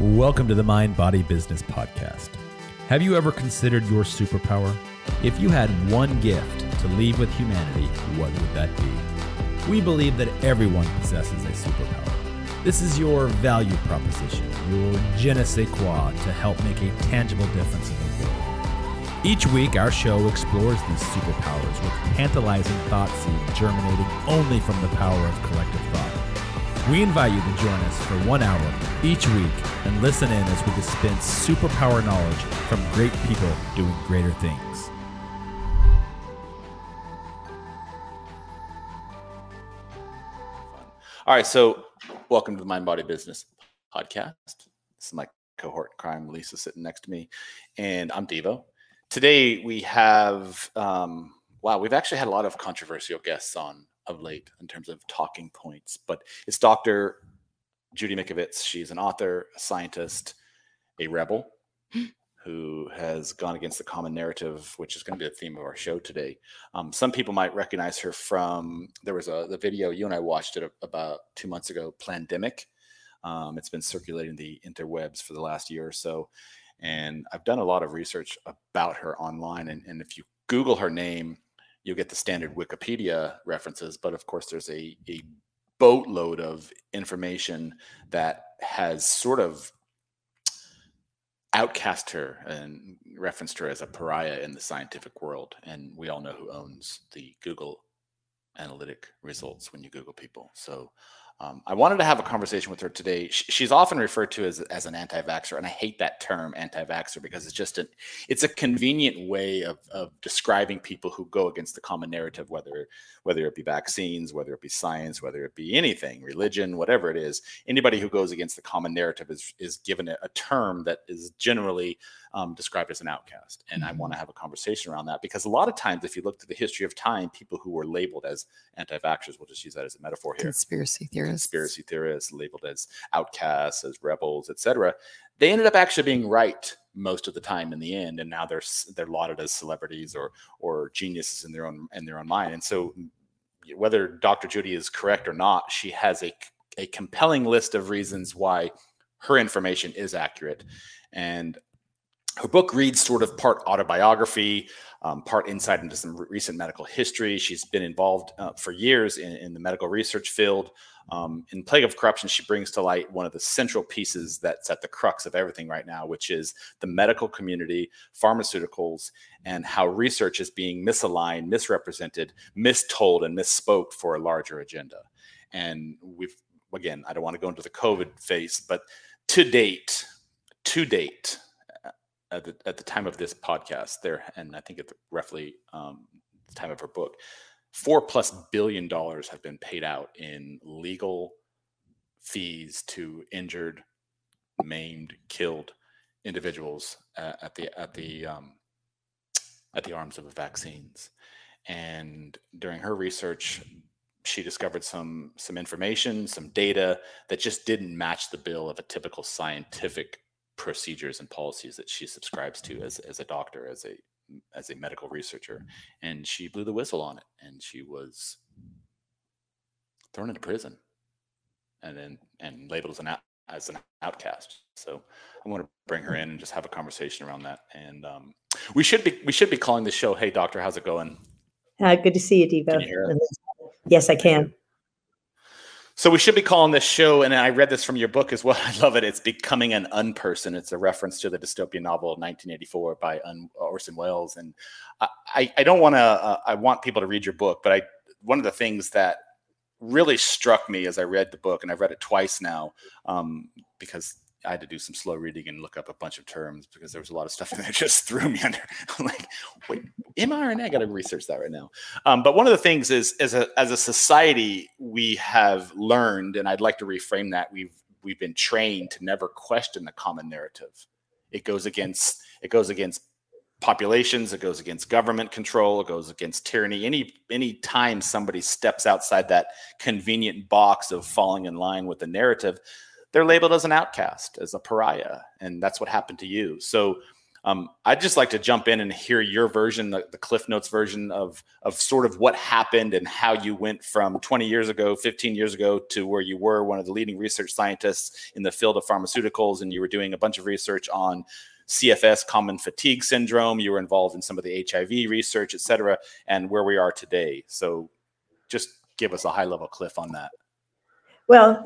Welcome to the Mind Body Business Podcast. Have you ever considered your superpower? If you had one gift to leave with humanity, what would that be? We believe that everyone possesses a superpower. This is your value proposition, your je ne sais quoi to help make a tangible difference in the world. Each week, our show explores these superpowers with tantalizing thought seeds germinating only from the power of collective thought. We invite you to join us for 1 hour each week and listen in as we dispense superpower knowledge from great people doing greater things. All right, so welcome to the Mind Body Business Podcast. This is my cohort in crime, Lisa, sitting next to me, and I'm Devo. Today we have, we've actually had a lot of controversial guests on of late in terms of talking points, but it's Dr. Judy Mikovits. She's an author, a scientist, a rebel who has gone against the common narrative, which is going to be the theme of our show today. Some people might recognize her from, there was the video you and I watched it about 2 months ago, Plandemic. It's been circulating the interwebs for the last year or so. And I've done a lot of research about her online. And if you Google her name, you'll get the standard Wikipedia references. But of course, there's a boatload of information that has sort of outcast her and referenced her as a pariah in the scientific world. And we all know who owns the Google analytic results when you Google people. So I wanted to have a conversation with her today. She's often referred to as an anti-vaxxer. And I hate that term anti-vaxxer because it's just it's a convenient way of describing people who go against the common narrative, whether it be vaccines, whether it be science, whether it be anything, religion, whatever it is. Anybody who goes against the common narrative is given a term that is generally described as an outcast. And I want to have a conversation around that because a lot of times, if you look through the history of time, people who were labeled as anti-vaxxers, we'll just use that as a metaphor here. Conspiracy theorists labeled as outcasts, as rebels, etc. They ended up actually being right most of the time in the end, and now they're lauded as celebrities or geniuses in their own mind. And so, whether Dr. Judy is correct or not, she has a compelling list of reasons why her information is accurate, and her book reads sort of part autobiography, part insight into some recent medical history. She's been involved for years in the medical research field. In Plague of Corruption, she brings to light one of the central pieces that's at the crux of everything right now, which is the medical community, pharmaceuticals, and how research is being misaligned, misrepresented, mistold, and misspoke for a larger agenda. And again, I don't want to go into the COVID phase, but to date, at the time of this podcast there, and I think at roughly the time of her book, $4+ billion have been paid out in legal fees to injured, maimed, killed individuals at the arms of the vaccines. And during her research, she discovered some information, some data that just didn't match the bill of a typical scientific procedures and policies that she subscribes to as a doctor, as a medical researcher. And she blew the whistle on it, and she was thrown into prison and labeled as an outcast. So I want to bring her in and just have a conversation around that. And we should be calling the show, "Hey doctor, how's it going?" Good to see you, Devo. Can you hear us? Yes, I can. So we should be calling this show, and I read this from your book as well. I love it. It's Becoming an Unperson. It's a reference to the dystopian novel 1984 by Orson Welles. And I don't want to. I want people to read your book, but one of the things that really struck me as I read the book, and I've read it twice now, because I had to do some slow reading and look up a bunch of terms because there was a lot of stuff in there that just threw me under. I'm like, wait, mRNA? I got to research that right now. But one of the things is, as a society, we have learned, and I'd like to reframe that, we've been trained to never question the common narrative. It goes against populations. It goes against government control. It goes against tyranny. Any time somebody steps outside that convenient box of falling in line with the narrative, they're labeled as an outcast, as a pariah, and that's what happened to you. So I'd just like to jump in and hear your version, the Cliff Notes version of sort of what happened and how you went from 20 years ago, 15 years ago to where you were one of the leading research scientists in the field of pharmaceuticals, and you were doing a bunch of research on CFS, common fatigue syndrome. You were involved in some of the HIV research, et cetera, and where we are today. So just give us a high-level Cliff on that. Well,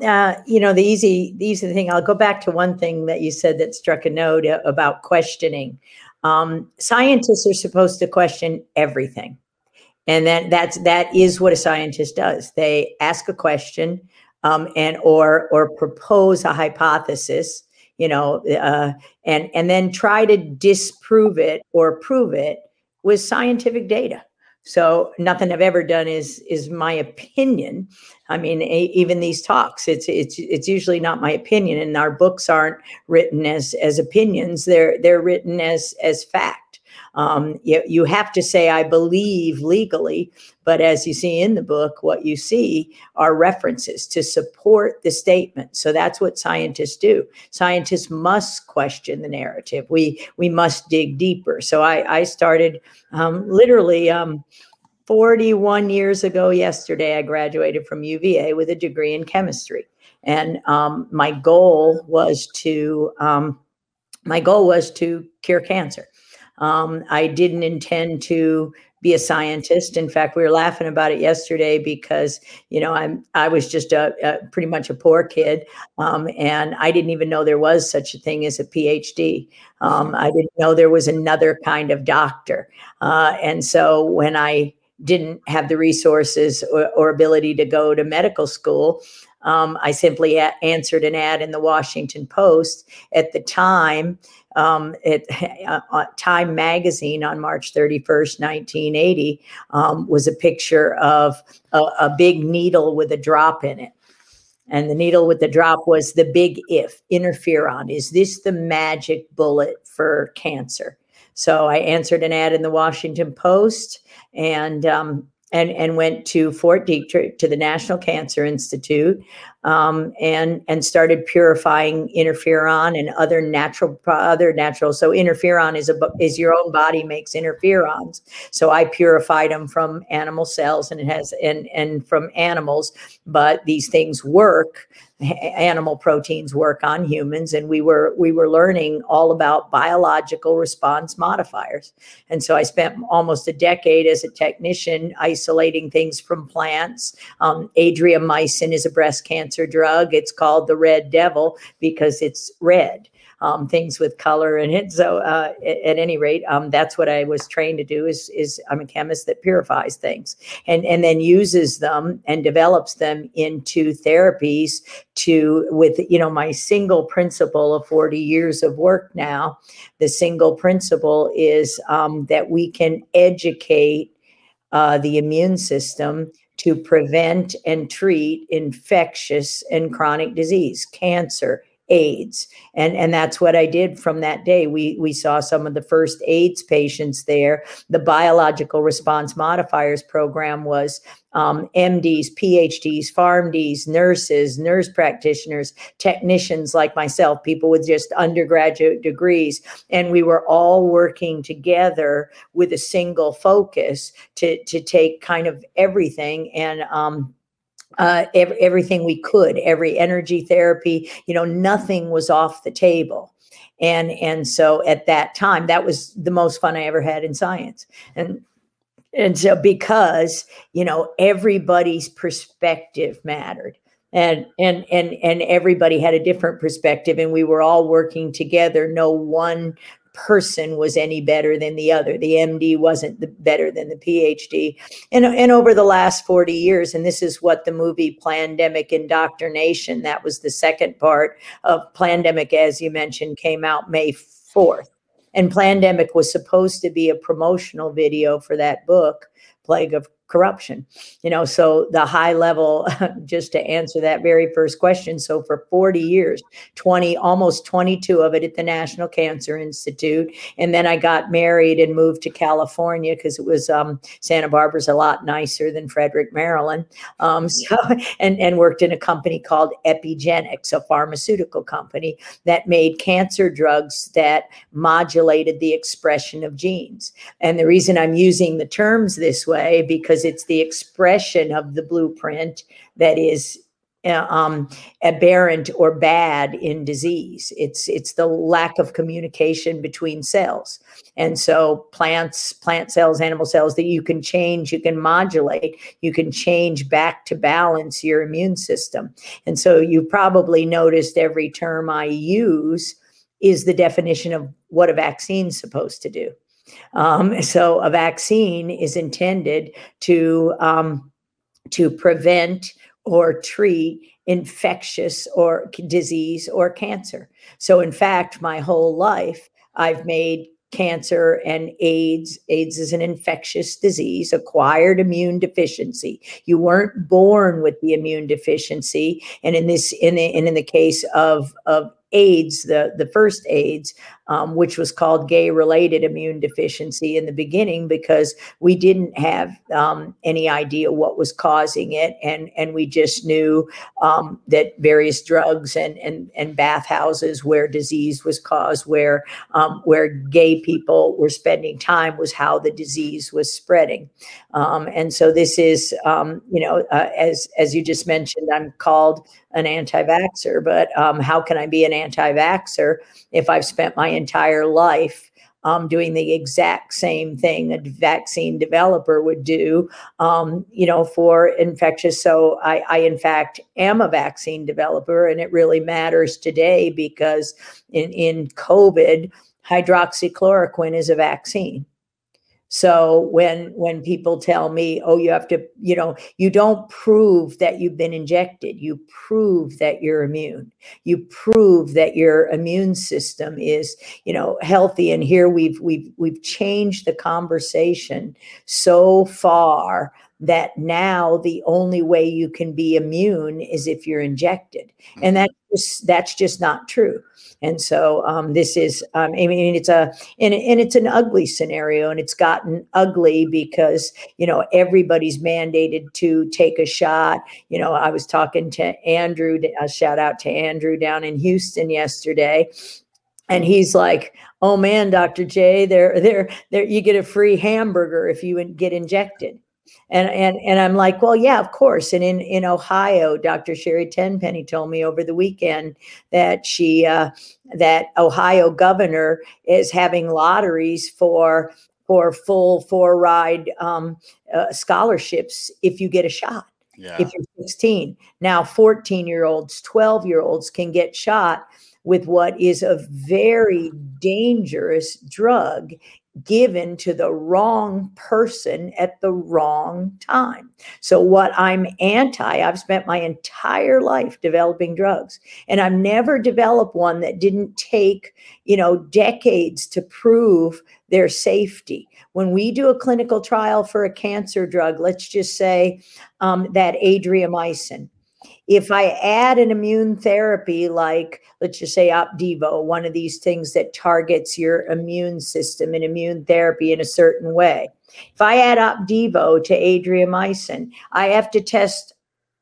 you know, the easy thing, I'll go back to one thing that you said that struck a note about questioning. Scientists are supposed to question everything. And that is what a scientist does. They ask a question and or propose a hypothesis, you know, and then try to disprove it or prove it with scientific data. So nothing I've ever done is my opinion. I mean, even these talks, it's usually not my opinion, and our books aren't written as opinions. They're written as fact. You have to say, I believe legally, but as you see in the book, what you see are references to support the statement. So that's what scientists do. Scientists must question the narrative. We must dig deeper. So I started literally 41 years ago yesterday, I graduated from UVA with a degree in chemistry. And my goal was to cure cancer. I didn't intend to be a scientist. In fact, we were laughing about it yesterday because, you know, I was just a pretty much a poor kid. And I didn't even know there was such a thing as a PhD. I didn't know there was another kind of doctor. And so when I didn't have the resources or ability to go to medical school, I simply answered an ad in the Washington Post at the time, Time magazine on March 31st, 1980, was a picture of a big needle with a drop in it. And the needle with the drop was the big if, interferon. Is this the magic bullet for cancer? So I answered an ad in the Washington Post and went to Fort Detrick to the National Cancer Institute and started purifying interferon and other natural. So interferon is your own body makes interferons. So I purified them from animal cells and from animals, but these things work. Animal proteins work on humans, and we were learning all about biological response modifiers. And so I spent almost a decade as a technician isolating things from plants. Adriamycin is a breast cancer drug. It's called the Red Devil because it's red. Things with color in it. So at any rate, that's what I was trained to do is I'm a chemist that purifies things and then uses them and develops them into therapies with my single principle of 40 years of work now. The single principle is that we can educate the immune system to prevent and treat infectious and chronic disease, cancer, AIDS. And that's what I did from that day. We saw some of the first AIDS patients there. The biological response modifiers program was MDs, PhDs, PharmDs, nurses, nurse practitioners, technicians like myself, people with just undergraduate degrees. And we were all working together with a single focus to take kind of everything and everything we could, every energy therapy, you know, nothing was off the table. And so at that time, that was the most fun I ever had in science. And so because, you know, everybody's perspective mattered. And everybody had a different perspective, and we were all working together. No one person was any better than the other. The MD wasn't better than the PhD. And over the last 40 years, and this is what the movie Plandemic Indoctrination, that was the second part of Plandemic, as you mentioned, came out May 4th. And Plandemic was supposed to be a promotional video for that book. plague of corruption, you know, so the high level, just to answer that very first question. So for 40 years, almost 22 of it at the National Cancer Institute. And then I got married and moved to California because it was Santa Barbara's a lot nicer than Frederick, Maryland. And worked in a company called Epigenics, a pharmaceutical company that made cancer drugs that modulated the expression of genes. And the reason I'm using the terms this way, because it's the expression of the blueprint that is aberrant or bad in disease. It's the lack of communication between cells. And so plant cells, animal cells that you can change, you can modulate, you can change back to balance your immune system. And so you probably noticed every term I use is the definition of what a vaccine's supposed to do. So a vaccine is intended to prevent or treat infectious or disease or cancer. So in fact, my whole life, I've made cancer and AIDS. AIDS is an infectious disease, acquired immune deficiency. You weren't born with the immune deficiency. And in the case of AIDS, the first AIDS, which was called gay-related immune deficiency in the beginning because we didn't have any idea what was causing it. And we just knew that various drugs and bathhouses where disease was caused, where gay people were spending time was how the disease was spreading. And so this is, as you just mentioned, I'm called an anti-vaxxer, but how can I be an anti-vaxxer if I've spent my entire life doing the exact same thing a vaccine developer would do, for infectious. So I in fact am a vaccine developer, and it really matters today because in COVID, hydroxychloroquine is a vaccine. So when people tell me, oh, you have to, you don't prove that you've been injected. You prove that you're immune. You prove that your immune system is, healthy. And here we've changed the conversation so far that now the only way you can be immune is if you're injected. And that's just not true. And so this is, it's an ugly scenario, and it's gotten ugly because, everybody's mandated to take a shot. I was talking to Andrew, a shout out to Andrew down in Houston yesterday. And he's like, oh man, Dr. J, you get a free hamburger if you get injected. And I'm like, well, yeah, of course. And in Ohio, Dr. Sherry Tenpenny told me over the weekend that that Ohio governor is having lotteries for full four-ride scholarships if you get a shot. Yeah. If you're 16. Now 14-year-olds, 12-year-olds can get shot with what is a very dangerous drug given to the wrong person at the wrong time. So what I'm I've spent my entire life developing drugs, and I've never developed one that didn't take, decades to prove their safety. When we do a clinical trial for a cancer drug, let's just say that Adriamycin, if I add an immune therapy, like let's just say Opdivo, one of these things that targets your immune system and immune therapy in a certain way. If I add Opdivo to Adriamycin, I have to test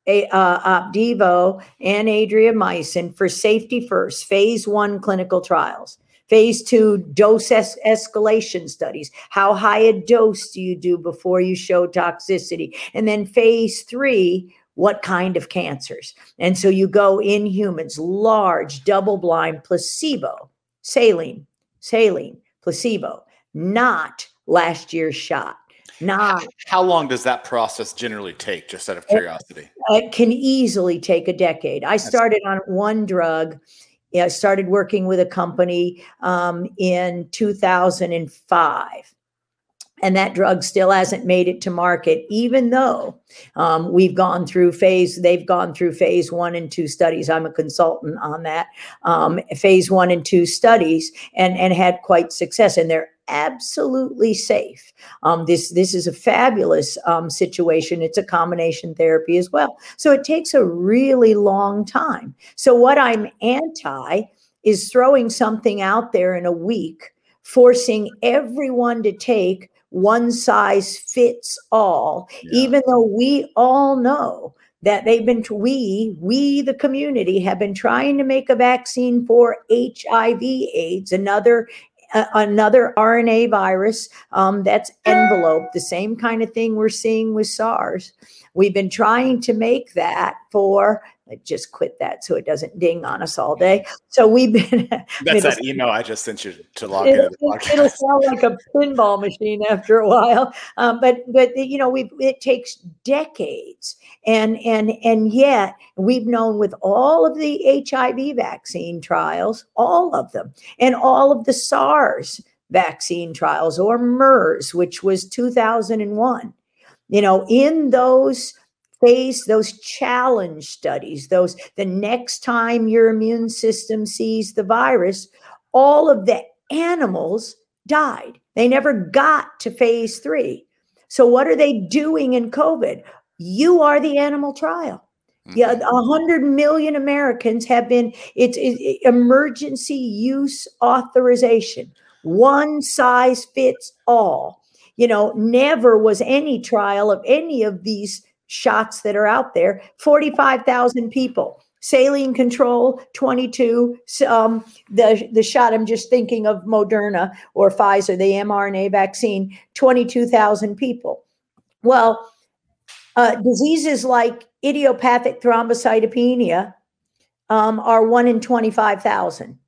Opdivo and Adriamycin for safety first, phase 1 clinical trials. Phase 2 dose escalation studies. How high a dose do you do before you show toxicity? And then phase 3, what kind of cancers? And so you go in humans, large, double-blind, placebo, saline, placebo, not last year's shot. How long does that process generally take, just out of curiosity? It can easily take a decade. I started on one drug. I started working with a company in 2005. And that drug still hasn't made it to market, even though they've gone through phase 1 and 2 studies. I'm a consultant on that, phase 1 and 2 studies, and had quite success. And they're absolutely safe. This is a fabulous situation. It's a combination therapy as well. So it takes a really long time. So what I'm anti is throwing something out there in a week, forcing everyone to take one size fits all, even though we all know that they've been, we the community have been trying to make a vaccine for HIV/AIDS, another RNA virus that's enveloped, the same kind of thing we're seeing with SARS. We've been trying to make that for, I just quit that so it doesn't ding on us all day. So we've been. That's that email I just sent you to log into the podcast. It'll sound like a pinball machine after a while, but you know, it takes decades, and yet we've known with all of the HIV vaccine trials, all of them, and all of the SARS vaccine trials or MERS, which was 2001. You know, in those challenge studies, the next time your immune system sees the virus, all of the animals died. They never got to phase 3. So what are they doing in COVID? You are the animal trial. Yeah, 100 million Americans have been, it's emergency use authorization. One size fits all. You know, never was any trial of any of these shots that are out there. 45,000 people, saline control, 22. The shot, I'm just thinking of Moderna or Pfizer, the mRNA vaccine, 22,000 people. Well, diseases like idiopathic thrombocytopenia are 1 in 25,000.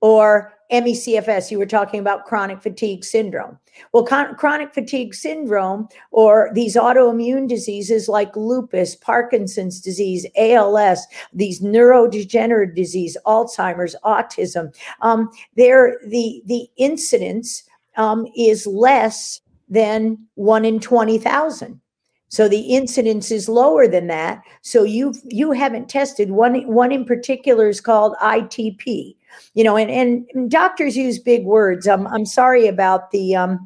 Or MECFS, you were talking about chronic fatigue syndrome. Well, chronic fatigue syndrome, or these autoimmune diseases like lupus, Parkinson's disease, ALS, these neurodegenerative disease, Alzheimer's, autism, the incidence is less than 1 in 20,000. So the incidence is lower than that. So you haven't tested. One in particular is called ITP. You know, and doctors use big words. I'm sorry about the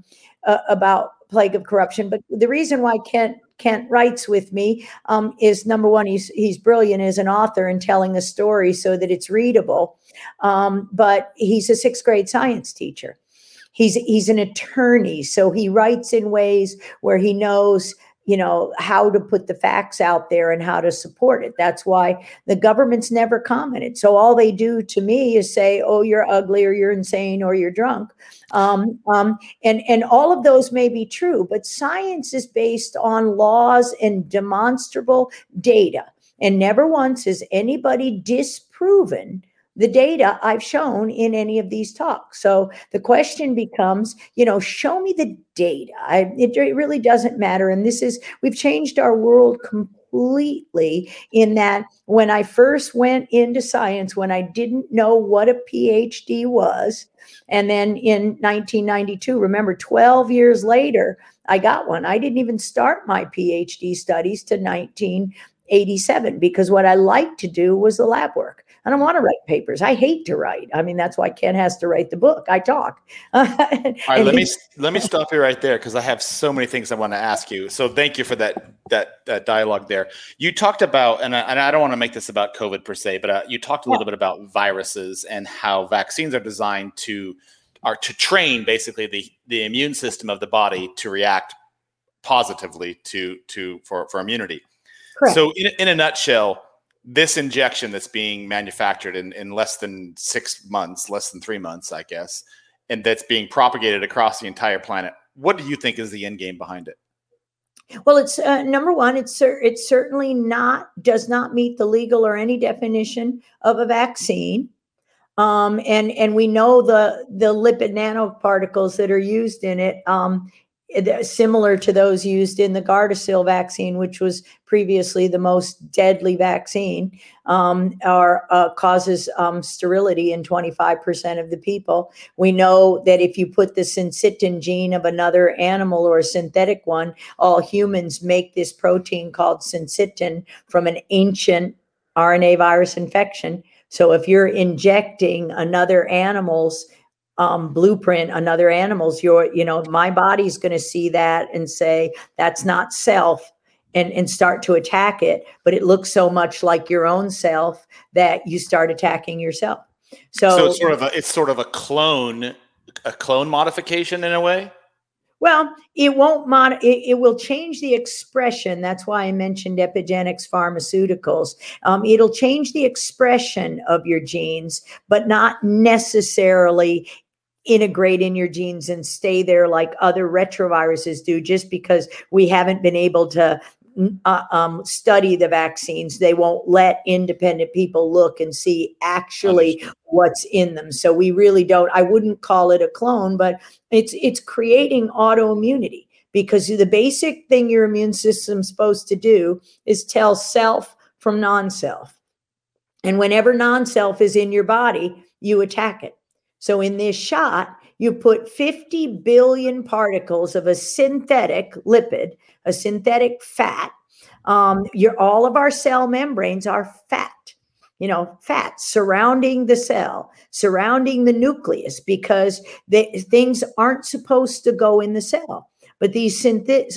about Plague of Corruption, but the reason why Kent writes with me is, number one, he's brilliant as an author and telling a story so that it's readable. But he's a 6th grade science teacher. He's an attorney, so he writes in ways where he knows, you know, how to put the facts out there and how to support it. That's why the government's never commented. So all they do to me is say, oh, you're ugly, or you're insane, or you're drunk. And all of those may be true, but science is based on laws and demonstrable data. And never once has anybody disproven the data I've shown in any of these talks. So the question becomes, you know, show me the data. It really doesn't matter. And this is, we've changed our world completely in that when I first went into science, when I didn't know what a PhD was, and then in 1992, remember 12 years later, I got one. I didn't even start my PhD studies to 1987 because what I liked to do was the lab work. I don't want to write papers. I hate to write. I mean, that's why Ken has to write the book. I talk. All right, let me stop you right there because I have so many things I want to ask you. So thank you for that dialogue there. You talked about, and I don't want to make this about COVID per se, but you talked a little bit about viruses and how vaccines are designed to train basically the immune system of the body to react positively for immunity. Correct. So in a nutshell, this injection that's being manufactured in less than 6 months, less than 3 months, I guess, and that's being propagated across the entire planet. What do you think is the end game behind it? Well, it's number one, it certainly does not meet the legal or any definition of a vaccine. And we know the lipid nanoparticles that are used in it, similar to those used in the Gardasil vaccine, which was previously the most deadly vaccine, causes sterility in 25% of the people. We know that if you put the syncytin gene of another animal or a synthetic one, all humans make this protein called syncytin from an ancient RNA virus infection. So if you're injecting another animal's blueprint on other animals, my body's going to see that and say, that's not self, and start to attack it. But it looks so much like your own self that you start attacking yourself. So it's sort of a clone, modification in a way. Well, it won't it will change the expression. That's why I mentioned Epigenics Pharmaceuticals. It'll change the expression of your genes, but not necessarily integrate in your genes and stay there like other retroviruses do, just because we haven't been able to study the vaccines. They won't let independent people look and see actually what's in them. So we really don't, I wouldn't call it a clone, but it's creating autoimmunity, because the basic thing your immune system's supposed to do is tell self from non-self. And whenever non-self is in your body, you attack it. So in this shot, you put 50 billion particles of a synthetic lipid, a synthetic fat. All of our cell membranes are fat, fat surrounding the cell, surrounding the nucleus, because things aren't supposed to go in the cell. But these synthetic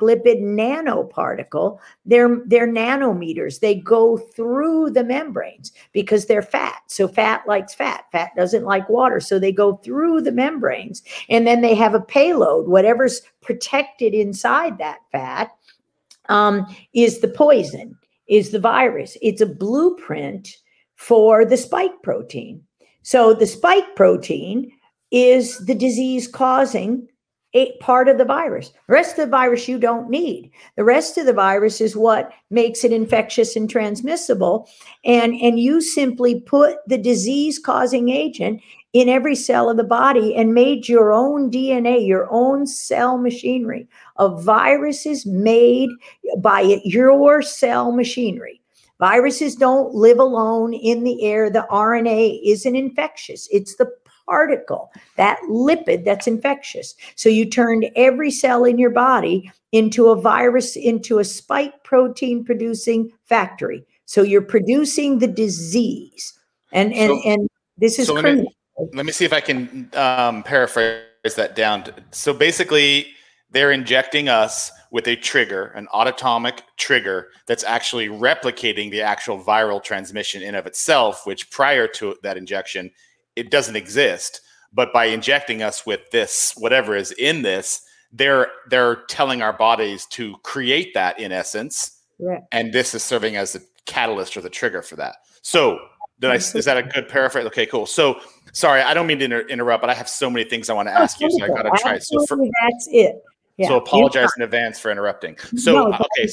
lipid nanoparticle, they're nanometers. They go through the membranes because they're fat. So fat likes fat. Fat doesn't like water. So they go through the membranes, and then they have a payload. Whatever's protected inside that fat is the poison, is the virus. It's a blueprint for the spike protein. So the spike protein is the disease-causing part of the virus. The rest of the virus you don't need. The rest of the virus is what makes it infectious and transmissible. And you simply put the disease-causing agent in every cell of the body and made your own DNA, your own cell machinery. A virus is made by your cell machinery. Viruses don't live alone in the air. The RNA isn't infectious. It's the particle, that lipid that's infectious. So you turned every cell in your body into a virus, into a spike protein producing factory. So you're producing the disease. And this is criminal. Let me see if I can paraphrase that down. So basically, they're injecting us with a trigger, an autotomic trigger that's actually replicating the actual viral transmission in of itself, which prior to that injection, it doesn't exist. But by injecting us with this, whatever is in this, they're telling our bodies to create that in essence. Yeah. And this is serving as the catalyst or the trigger for that. So is that a good paraphrase? Okay, cool. So sorry, I don't mean to interrupt, but I have so many things I want to ask you. So I got to try. That's it. Yeah. So apologize in advance for interrupting. So, okay.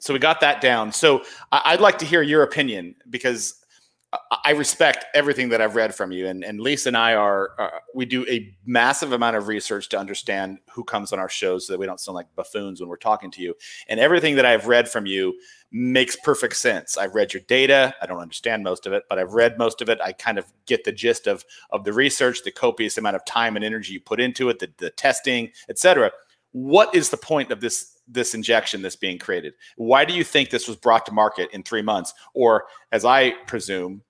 So we got that down. So I'd like to hear your opinion, because I respect everything that I've read from you, and Lisa and I we do a massive amount of research to understand who comes on our shows so that we don't sound like buffoons when we're talking to you. And everything that I've read from you makes perfect sense. I've read your data. I don't understand most of it, but I've read most of it. I kind of get the gist of the research, the copious amount of time and energy you put into it, the testing, et cetera. What is the point of this injection that's being created? Why do you think this was brought to market in 3 months, or as I presume,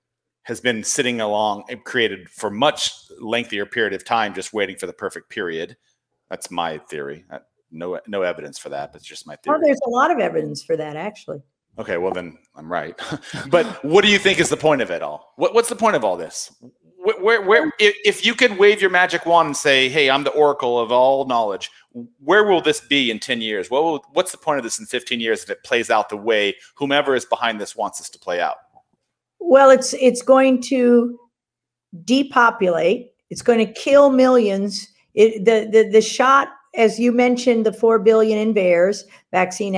has been sitting along and created for much lengthier period of time, just waiting for the perfect period? That's my theory. No evidence for that, but it's just my theory. Well, there's a lot of evidence for that, actually. Okay, well then I'm right. But what do you think is the point of it all? What's the point of all this? Where, if you could wave your magic wand and say, hey, I'm the oracle of all knowledge, where will this be in 10 years? What's the point of this in 15 years if it plays out the way whomever is behind this wants this to play out? Well, it's going to depopulate. It's going to kill millions. The shot, as you mentioned, the 4 billion in VAERS, vaccine,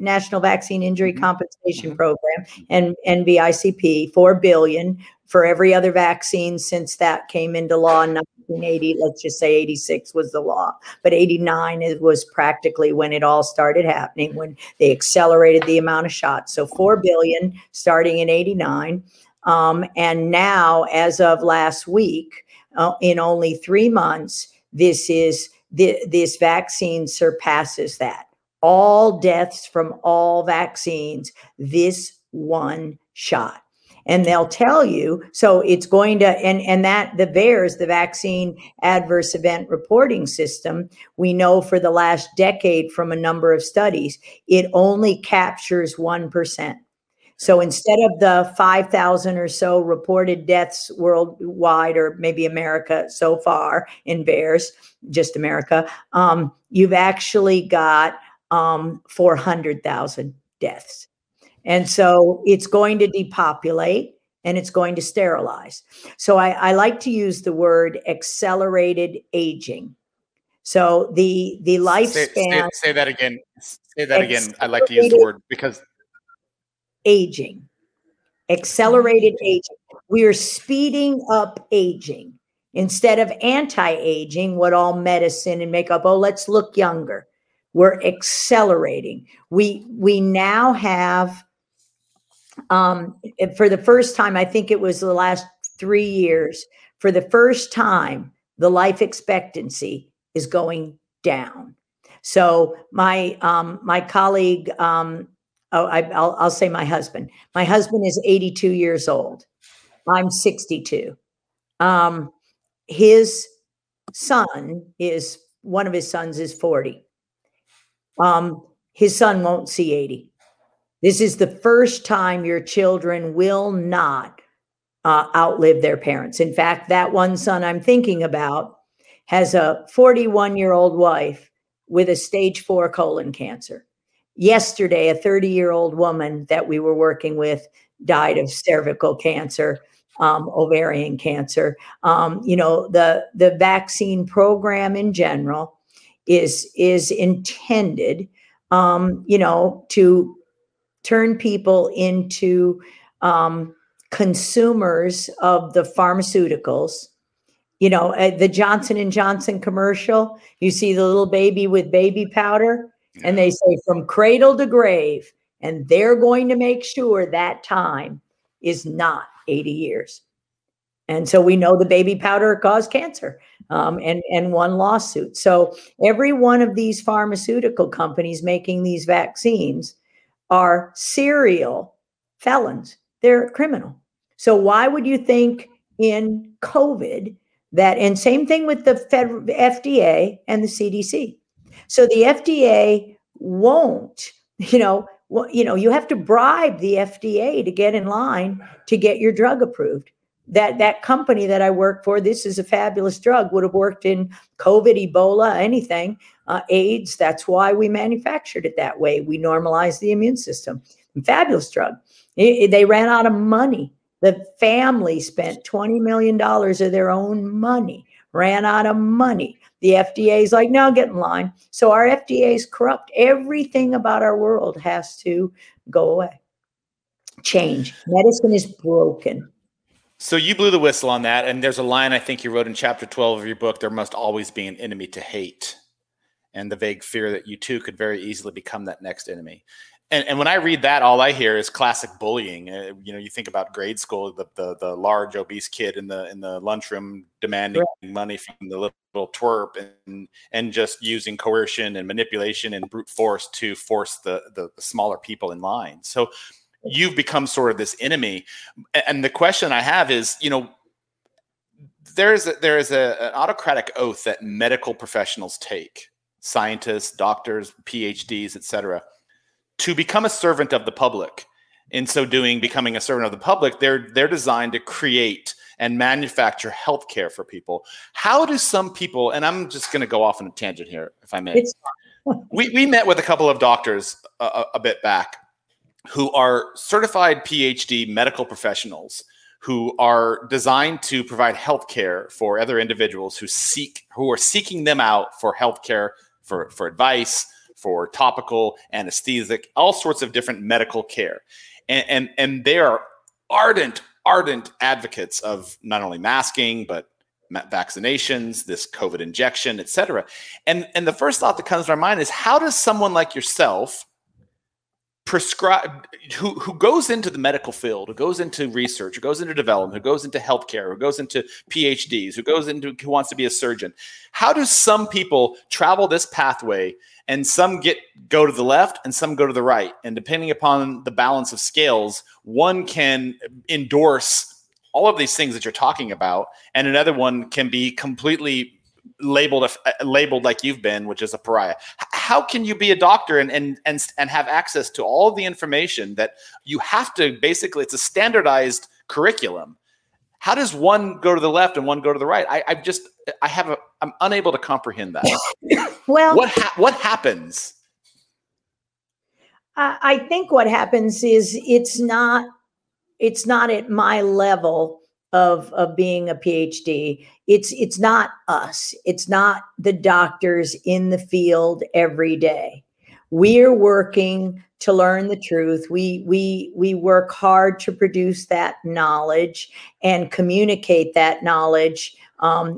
National Vaccine Injury Compensation Program, and NVICP, 4 billion for every other vaccine since that came into law in 1980. Let's just say 86 was the law, but 89 it was practically when it all started happening, when they accelerated the amount of shots. So 4 billion starting in 89. And now, as of last week, in only 3 months, this vaccine surpasses that. All deaths from all vaccines, this one shot. and they'll tell you. So it's going to, and that the VAERS, the Vaccine Adverse Event Reporting System, we know for the last decade from a number of studies, it only captures 1%. So instead of the 5,000 or so reported deaths worldwide, or maybe America so far in VAERS, just America, you've actually got 400,000 deaths. And so it's going to depopulate and it's going to sterilize. So I like to use the word accelerated aging. So the lifespan. Say that again. Say that again. I like to use the word because. Aging, accelerated aging. We are speeding up aging instead of anti-aging, what all medicine and makeup, oh, let's look younger. We're accelerating. We now have, for the first time, I think it was the last 3 years, for the first time, the life expectancy is going down. So my colleague, oh, I'll say my husband. My husband is 82 years old. I'm 62. His son is, one of his sons is 40. His son won't see 80. This is the first time your children will not outlive their parents. In fact, that one son I'm thinking about has a 41-year-old wife with a stage 4 colon cancer. Yesterday, a 30-year-old woman that we were working with died of cervical cancer, ovarian cancer. You know, the vaccine program in general is intended, you know, to turn people into consumers of the pharmaceuticals. You know, the Johnson & Johnson commercial, you see the little baby with baby powder. And they say from cradle to grave, and they're going to make sure that time is not 80 years. And so we know the baby powder caused cancer, and one lawsuit. So every one of these pharmaceutical companies making these vaccines are serial felons. They're criminal. So why would you think in COVID that, and same thing with the FDA and the CDC. So the FDA won't, you know, you have to bribe the FDA to get in line to get your drug approved. That company that I work for, this is a fabulous drug, would have worked in COVID, Ebola, anything, AIDS. That's why we manufactured it that way. We normalized the immune system. Fabulous drug. They ran out of money. The family spent $20 million of their own money, ran out of money. The FDA is like, no, get in line. So our FDA is corrupt. Everything about our world has to go away. Change. Medicine is broken. So you blew the whistle on that. And there's a line I think you wrote in chapter 12 of your book, there must always be an enemy to hate. And the vague fear that you too could very easily become that next enemy. And when I read that, all I hear is classic bullying. You know, you think about grade school, the large obese kid in the lunchroom demanding money from the little twerp, and just using coercion and manipulation and brute force to force the smaller people in line. So you've become sort of this enemy. And the question I have is, you know, there is an autocratic oath that medical professionals take, scientists, doctors, PhDs, et cetera, to become a servant of the public. In so doing, becoming a servant of the public, they're designed to create and manufacture healthcare for people. How do some people, and I'm just going to go off on a tangent here, if I may. We met with a couple of doctors a bit back who are certified PhD medical professionals who are designed to provide healthcare for other individuals who are seeking them out for healthcare, for advice, for topical, anesthetic, all sorts of different medical care. And they are ardent advocates of not only masking, but vaccinations, this COVID injection, et cetera. And the first thought that comes to my mind is, how does someone like yourself who goes into the medical field, who goes into research, who goes into development, who goes into healthcare, who goes into PhDs, who wants to be a surgeon, how do some people travel this pathway And some go to the left and some go to the right. And depending upon the balance of scales, one can endorse all of these things that you're talking about, and another one can be completely labeled like you've been, which is a pariah. How can you be a doctor and have access to all of the information that you have to basically, it's a standardized curriculum. How does one go to the left and one go to the right? I'm unable to comprehend that. Well, what happens? I think what happens is it's not at my level of being a PhD. It's not us. It's not the doctors in the field every day. We're working to learn the truth. We work hard to produce that knowledge and communicate that knowledge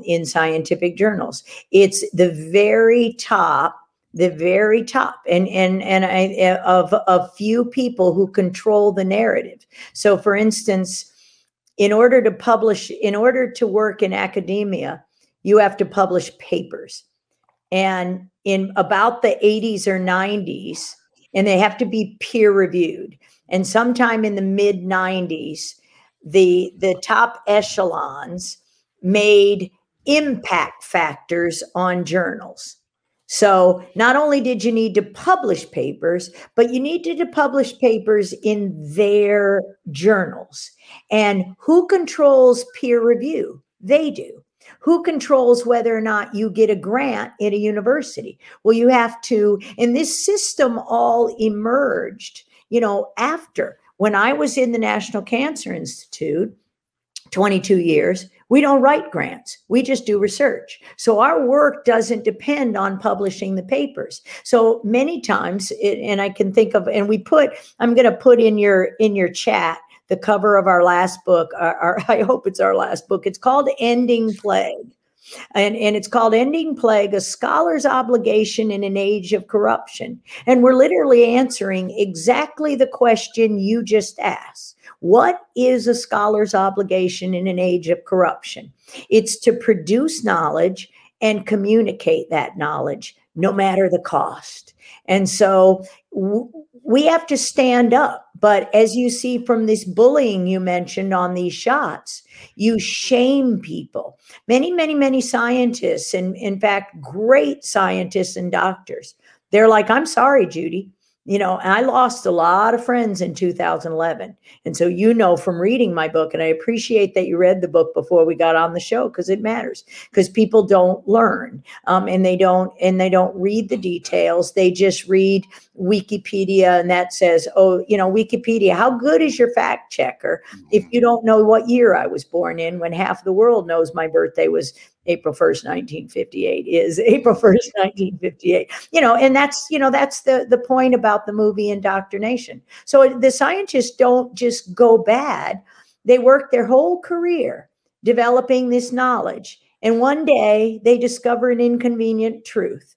in scientific journals. It's the very top and a few people who control the narrative. So for instance, in order to work in academia, you have to publish papers. And in about the 80s or 90s, and they have to be peer reviewed. And sometime in the mid 90s, the top echelons made impact factors on journals. So not only did you need to publish papers, but you needed to publish papers in their journals. And who controls peer review? They do. Who controls whether or not you get a grant at a university? Well, you have to, and this system all emerged, after. When I was in the National Cancer Institute, 22 years, we don't write grants. We just do research. So our work doesn't depend on publishing the papers. So many times, I'm going to put in your chat, the cover of our last book, I hope it's our last book. It's called Ending Plague. And it's called Ending Plague, A Scholar's Obligation in an Age of Corruption. And we're literally answering exactly the question you just asked. What is a scholar's obligation in an age of corruption? It's to produce knowledge and communicate that knowledge, no matter the cost. And so we have to stand up. But as you see from this bullying you mentioned on these shots, you shame people. Many, many, many scientists, and in fact, great scientists and doctors, they're like, I'm sorry, Judy. I lost a lot of friends in 2011. And so, from reading my book, and I appreciate that you read the book before we got on the show, because it matters, because people don't learn and they don't read the details. They just read Wikipedia, and that says, Wikipedia, how good is your fact checker if you don't know what year I was born in, when half the world knows my birthday was April 1st, 1958 is April 1st, 1958, and that's the point about the movie indoctrination. So the scientists don't just go bad. They work their whole career developing this knowledge. And one day they discover an inconvenient truth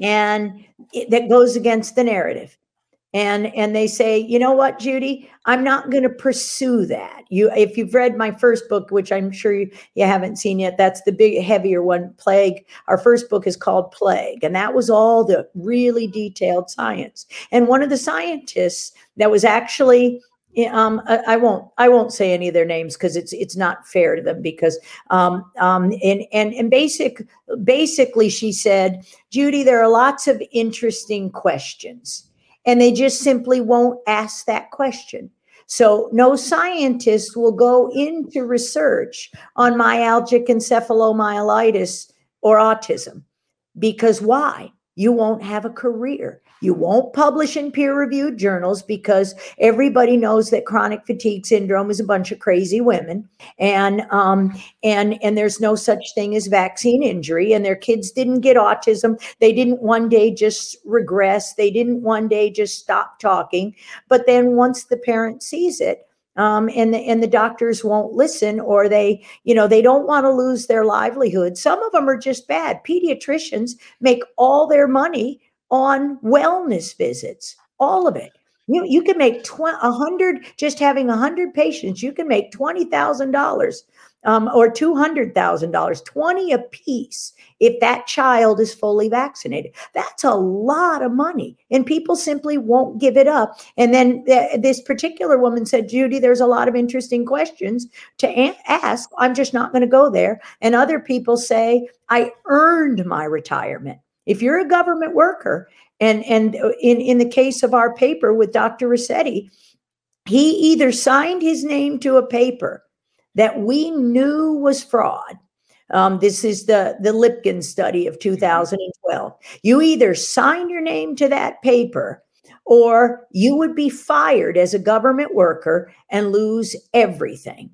and that goes against the narrative. And they say, you know what, Judy, I'm not going to pursue that. If you've read my first book, which I'm sure you haven't seen yet, that's the big, heavier one, Plague. Our first book is called Plague. And that was all the really detailed science. And one of the scientists that was actually, I won't say any of their names because it's not fair to them, because basically she said, Judy, there are lots of interesting questions. And they just simply won't ask that question. So no scientist will go into research on myalgic encephalomyelitis or autism. Because why? You won't have a career. You won't publish in peer-reviewed journals because everybody knows that chronic fatigue syndrome is a bunch of crazy women, and there's no such thing as vaccine injury, and their kids didn't get autism. They didn't one day just regress. They didn't one day just stop talking. But then once the parent sees it, and the doctors won't listen, or they don't want to lose their livelihood. Some of them are just bad. Pediatricians make all their money on wellness visits, all of it. You can make 100, just having 100 patients, you can make $20,000 or $200,000, 20 a piece, if that child is fully vaccinated. That's a lot of money, and people simply won't give it up. And then this particular woman said, Judy, there's a lot of interesting questions to ask. I'm just not going to go there. And other people say, I earned my retirement. If you're a government worker, and in the case of our paper with Dr. Ruscetti, he either signed his name to a paper that we knew was fraud. This is the Lipkin study of 2012. You either signed your name to that paper or you would be fired as a government worker and lose everything,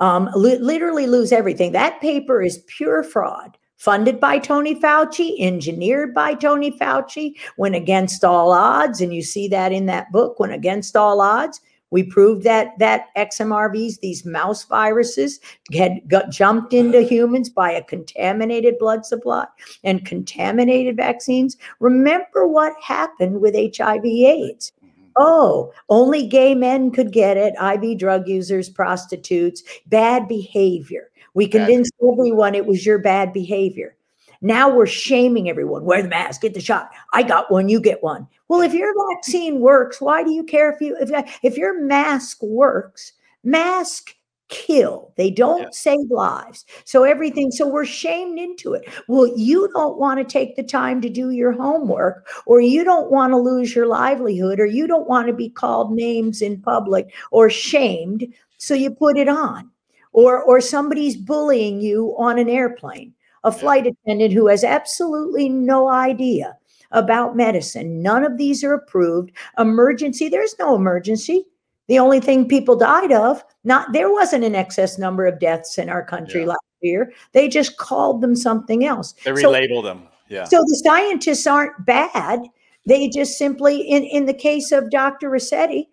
literally lose everything. That paper is pure fraud, funded by Tony Fauci, engineered by Tony Fauci, when against all odds, and you see that in that book, When Against All Odds, we proved that XMRVs, these mouse viruses, got jumped into humans by a contaminated blood supply and contaminated vaccines. Remember what happened with HIV/AIDS. Oh, only gay men could get it, IV drug users, prostitutes, bad behavior. We convinced everyone it was your bad behavior. Now we're shaming everyone. Wear the mask, get the shot. I got one, you get one. Well, if your vaccine works, why do you care if your mask works? Masks kill. They don't save lives. So everything, so we're shamed into it. Well, you don't want to take the time to do your homework, or you don't want to lose your livelihood, or you don't want to be called names in public or shamed, so you put it on. Or somebody's bullying you on an airplane, a flight attendant who has absolutely no idea about medicine. None of these are approved. Emergency, there's no emergency. The only thing people died of, there wasn't an excess number of deaths in our country last year. They just called them something else. They relabeled them. Yeah. So the scientists aren't bad. They just simply, in the case of Dr. Ruscetti,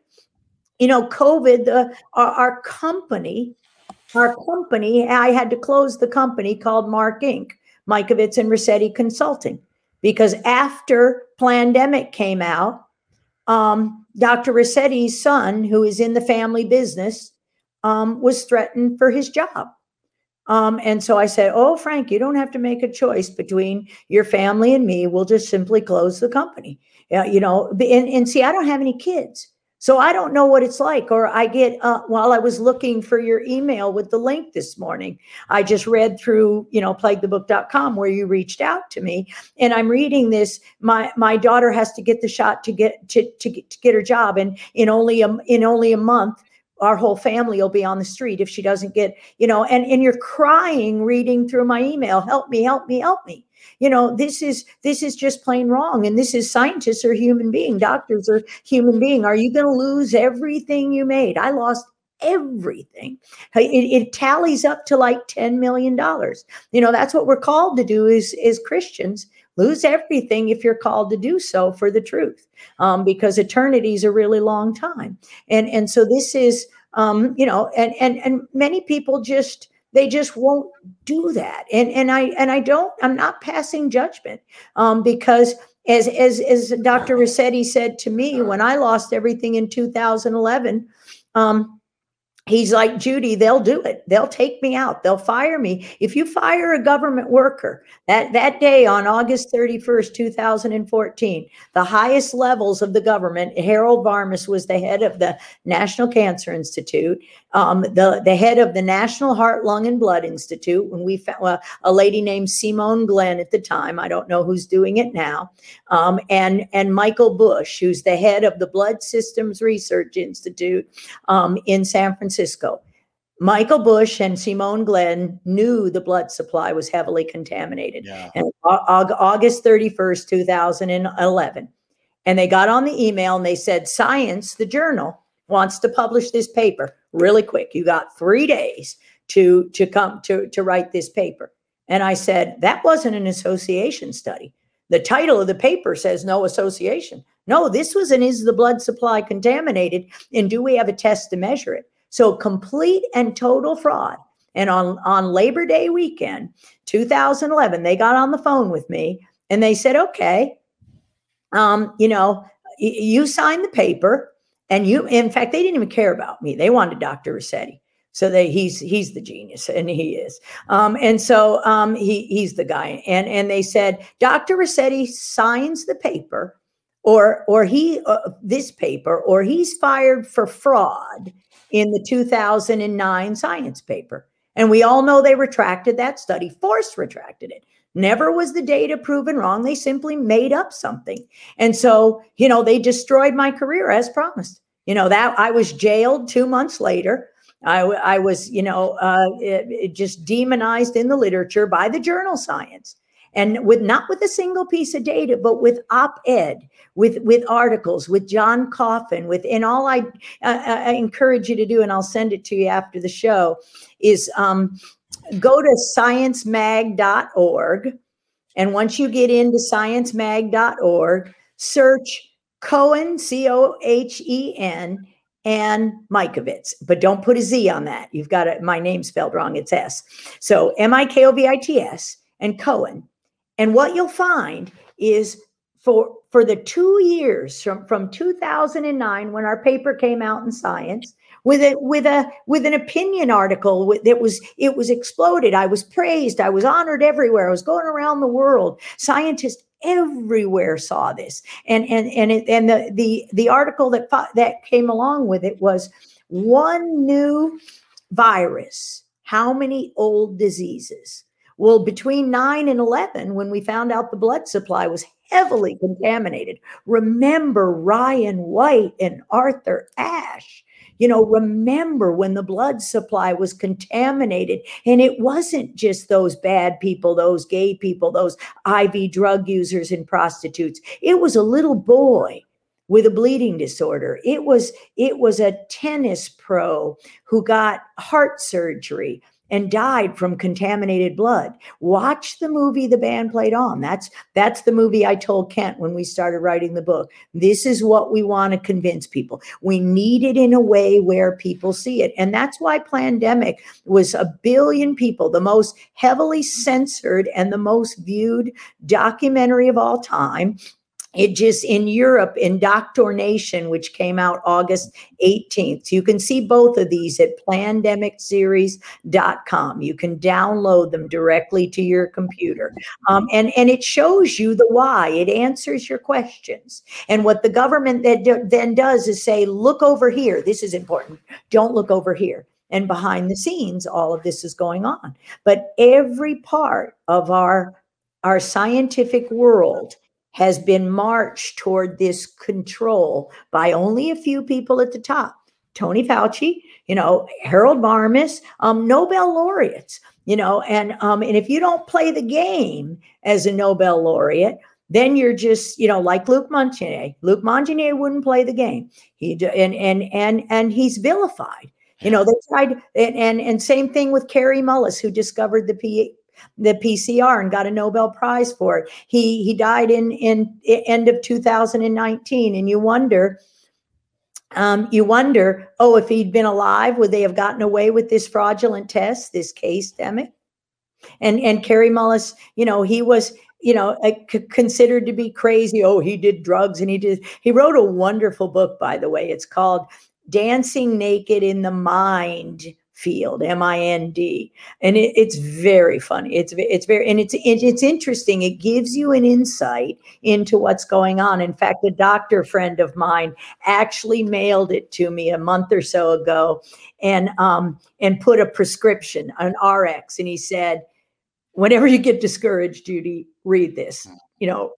you know, COVID, our company, I had to close the company called Mark Inc., Mikovits and Ruscetti Consulting, because after Plandemic came out, Dr. Ruscetti's son, who is in the family business, was threatened for his job. And so I said, oh, Frank, you don't have to make a choice between your family and me. We'll just simply close the company. You know, and see, I don't have any kids. So I don't know what it's like, or I get, while I was looking for your email with the link this morning, I just read through, you know, plaguethebook.com, where you reached out to me, and I'm reading this. My daughter has to get the shot to get her job. And in only a month, our whole family will be on the street if she doesn't get, you know, and you're crying reading through my email. Help me, help me, help me. You know, this is just plain wrong. And this is, scientists are human beings. Doctors are human beings. Are you going to lose everything you made? I lost everything. It tallies up to like $10 million. You know, that's what we're called to do as Christians. Lose everything if you're called to do so for the truth, because eternity is a really long time. And so this is, you know, and many people just, they just won't do that. I'm not passing judgment, because as Dr. Ruscetti said to me, when I lost everything in 2011, he's like, Judy, they'll do it. They'll take me out. They'll fire me. If you fire a government worker, that day on August 31st, 2014, the highest levels of the government, Harold Varmus was the head of the National Cancer Institute, the head of the National Heart, Lung, and Blood Institute, when we found a lady named Simone Glenn at the time. I don't know who's doing it now. And Michael Bush, who's the head of the Blood Systems Research Institute in San Francisco. Michael Bush and Simone Glenn knew the blood supply was heavily contaminated. Yeah. And August 31st, 2011. And they got on the email and they said, Science, the journal, wants to publish this paper really quick. You got 3 days to write this paper. And I said, that wasn't an association study. The title of the paper says no association. No, this was an, is the blood supply contaminated? And do we have a test to measure it? So complete and total fraud. And on Labor Day weekend, 2011, they got on the phone with me and they said, okay, you know, you signed the paper. And in fact, they didn't even care about me. They wanted Dr. Ruscetti. So he's the genius, and he is. And so he's the guy. And they said, Dr. Ruscetti signs the paper, or he's fired for fraud in the 2009 science paper. And we all know they retracted that study, force retracted it. Never was the data proven wrong. They simply made up something. And so, they destroyed my career as promised. That I was jailed 2 months later. I was, just demonized in the literature by the journal Science, and not with a single piece of data, but with op-ed, with articles, with John Coffin, I encourage you to do, and I'll send it to you after the show, is go to sciencemag.org. And once you get into sciencemag.org, search Cohen, C-O-H-E-N, and Mikovits, but don't put a Z on that. You've got it. My name spelled wrong. It's S. So M-I-K-O-V-I-T-S and Cohen. And what you'll find is for the 2 years from 2009, when our paper came out in Science, with an opinion article that exploded. I was praised. I was honored everywhere. I was going around the world. Scientists everywhere saw this, and the article that came along with it was one new virus, how many old diseases? Well, between 9 and 11, when we found out the blood supply was heavily contaminated. Remember Ryan White and Arthur Ashe. Remember when the blood supply was contaminated, and it wasn't just those bad people, those gay people, those IV drug users and prostitutes. It was a little boy with a bleeding disorder. It was a tennis pro who got heart surgery and died from contaminated blood. Watch the movie The Band Played On. That's the movie I told Kent when we started writing the book. This is what we want to convince people. We need it in a way where people see it. And that's why Plandemic was 1 billion people, the most heavily censored and the most viewed documentary of all time. It just, in Europe, Indoctrination, which came out August 18th. You can see both of these at plandemicseries.com. You can download them directly to your computer. And it shows you the why. It answers your questions. And what the government then does is say, look over here. This is important. Don't look over here. And behind the scenes, all of this is going on. But every part of our scientific world has been marched toward this control by only a few people at the top. Tony Fauci, Harold Varmus, Nobel laureates, and if you don't play the game as a Nobel laureate, then you're just, like Luc Montagnier. Luc Montagnier wouldn't play the game. And he's vilified. They tried, and same thing with Kary Mullis, who discovered the PCR and got a Nobel Prize for it. He died in end of 2019, and you wonder, oh, if he'd been alive, would they have gotten away with this fraudulent test, this Case-demic? And Kary Mullis, he was, considered to be crazy. Oh, he did drugs, and he wrote a wonderful book, by the way. It's called Dancing Naked in the Mind Field, M-I-N-D, and it's very funny. It's very interesting. It gives you an insight into what's going on. In fact, a doctor friend of mine actually mailed it to me a month or so ago, and put a prescription, an RX, and he said, "Whenever you get discouraged, Judy, read this.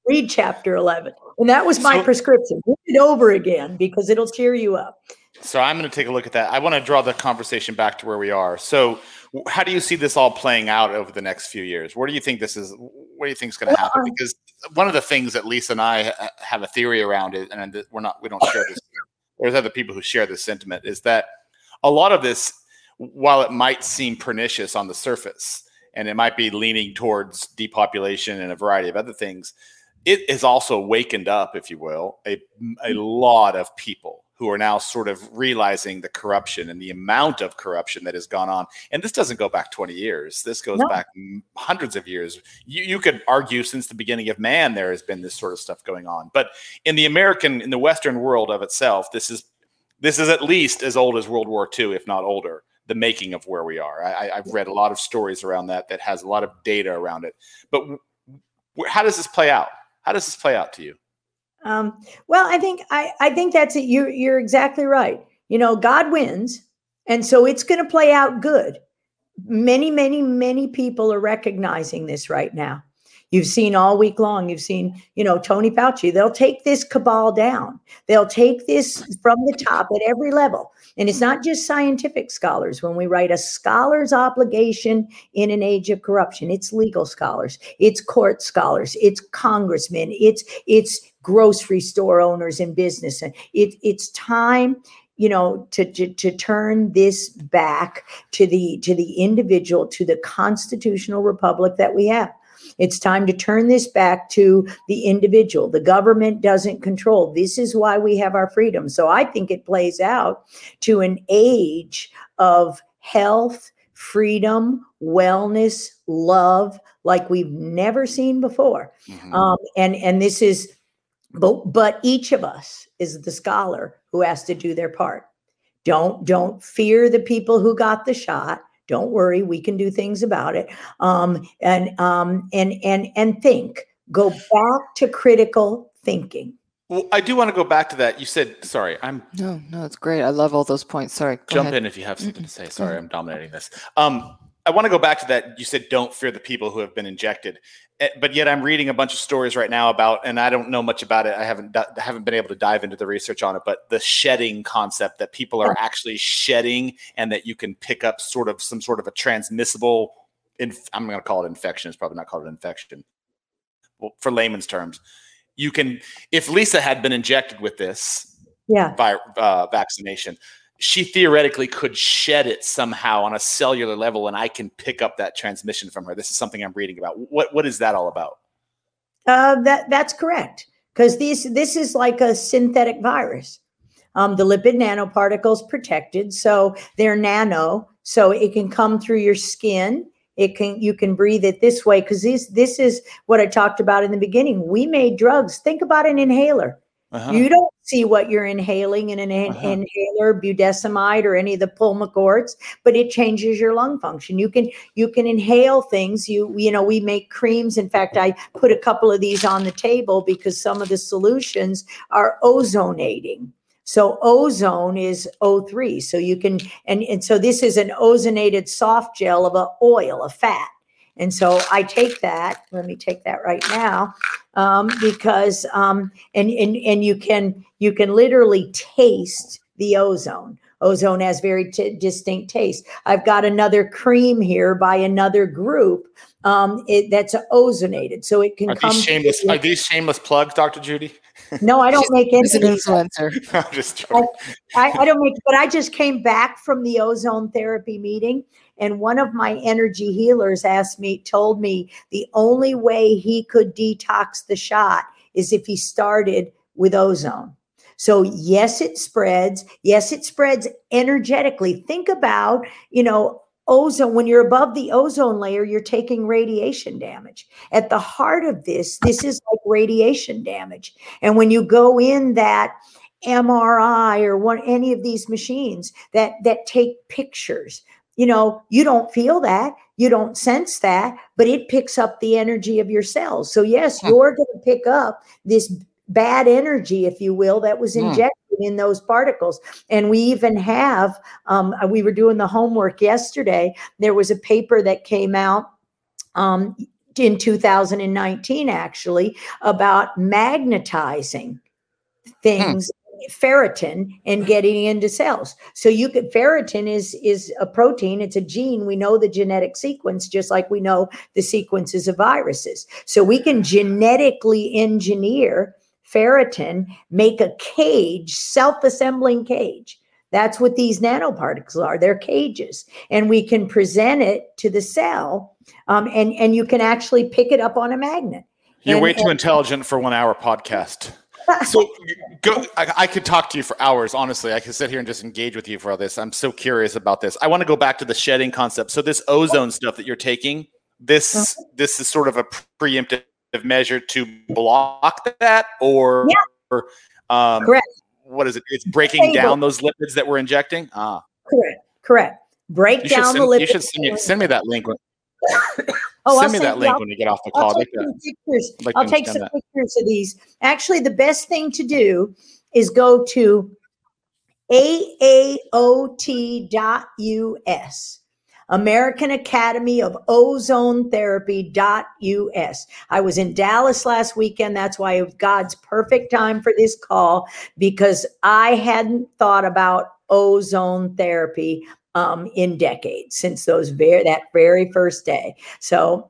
Read chapter 11." And that was my prescription. Read it over again because it'll cheer you up. So I'm going to take a look at that. I want to draw the conversation back to where we are. So how do you see this all playing out over the next few years? What do you think is going to happen? Because one of the things that Lisa and I have a theory around it, and we don't share this. There's other people who share this sentiment, is that a lot of this, while it might seem pernicious on the surface, and it might be leaning towards depopulation and a variety of other things, it has also wakened up, if you will, a lot of people who are now sort of realizing the corruption and the amount of corruption that has gone on. And this doesn't go back 20 years. This goes back hundreds of years. You could argue since the beginning of man, there has been this sort of stuff going on. But in the Western world of itself, this is This is at least as old as World War II, if not older, the making of where we are. I've read a lot of stories around that has a lot of data around it. But how does this play out? How does this play out to you? Well, I think that's it. You're exactly right. You know, God wins. And so it's going to play out good. Many, many, many people are recognizing this right now. You've seen all week long, you've seen, you know, Tony Fauci, they'll take this cabal down. They'll take this from the top at every level. And it's not just scientific scholars. When we write a scholar's obligation in an age of corruption, it's legal scholars, it's court scholars, it's congressmen, it's grocery store owners and business. It's time, you know, to turn this back to the individual, to the constitutional republic that we have. It's time to turn this back to the individual. The government doesn't control. This is why we have our freedom. So I think it plays out to an age of health, freedom, wellness, love, like we've never seen before. Mm-hmm. And this is, but each of us is the scholar who has to do their part. Don't fear the people who got the shot. Don't worry, we can do things about it. And think. Go back to critical thinking. Well, I do want to go back to that. You said, sorry, No, it's great. I love all those points. Sorry. Jump in if you have something to say. Sorry, I'm dominating this. I want to go back to that. You said don't fear the people who have been injected, but yet I'm reading a bunch of stories right now about, and I don't know much about it. I haven't been able to dive into the research on it, but the shedding concept, that people are actually shedding and that you can pick up sort of some sort of a transmissible, I'm going to call it infection. It's probably not called an infection. Well, for layman's terms, you can, if Lisa had been injected with this vaccination, she theoretically could shed it somehow on a cellular level, and I can pick up that transmission from her. This is something I'm reading about. What is that all about? That's correct, because this is like a synthetic virus. The lipid nanoparticles protected, so they're nano, so it can come through your skin. You can breathe it this way, because this is what I talked about in the beginning. We made drugs. Think about an inhaler. Uh-huh. You don't see what you're inhaling in an inhaler, budesonide, or any of the pulmicords, but it changes your lung function. You can inhale things. You know, we make creams. In fact, I put a couple of these on the table because some of the solutions are ozonating. So ozone is O3. So you can, and so this is an ozonated soft gel of an oil, a fat. And so I take that. Let me take that right now, because and you can literally taste the ozone. Ozone has very distinct taste. I've got another cream here by another group that's ozonated, so it can come. Are these shameless plugs, Dr. Judy? No, I don't make any. She's an influencer. I'm just joking. I don't make, but I just came back from the ozone therapy meeting. And one of my energy healers told me the only way he could detox the shot is if he started with ozone. So yes, it spreads. Yes, it spreads energetically. Think about, you know, ozone. When you're above the ozone layer, you're taking radiation damage. At the heart of this is like radiation damage. And when you go in that MRI or any of these machines that take pictures, you know, you don't feel that, you don't sense that, but it picks up the energy of your cells. So yes, you're going to pick up this bad energy, if you will, that was injected in those particles. And we even have, we were doing the homework yesterday. There was a paper that came out in 2019, actually, about magnetizing things. Ferritin and getting into cells. So you could, ferritin is a protein. It's a gene. We know the genetic sequence, just like we know the sequences of viruses. So we can genetically engineer ferritin, make a cage, self-assembling cage. That's what these nanoparticles are. They're cages. And we can present it to the cell, and you can actually pick it up on a magnet. You're way too intelligent for 1 hour podcast. So go, I could talk to you for hours. Honestly, I could sit here and just engage with you for all this. I'm so curious about this. I want to go back to the shedding concept. So this ozone stuff that you're taking, this is sort of a preemptive measure to block that, or correct. what is it? It's breaking down those lipids that we're injecting. Ah, correct. Break down the lipids. You should send me that link. I'll send you that link when you get off the call. I'll take some pictures of these. Actually, the best thing to do is go to AAOT.us, American Academy of Ozone Therapy.us. I was in Dallas last weekend. That's why it was God's perfect time for this call, because I hadn't thought about ozone therapy in decades, since that very first day. So so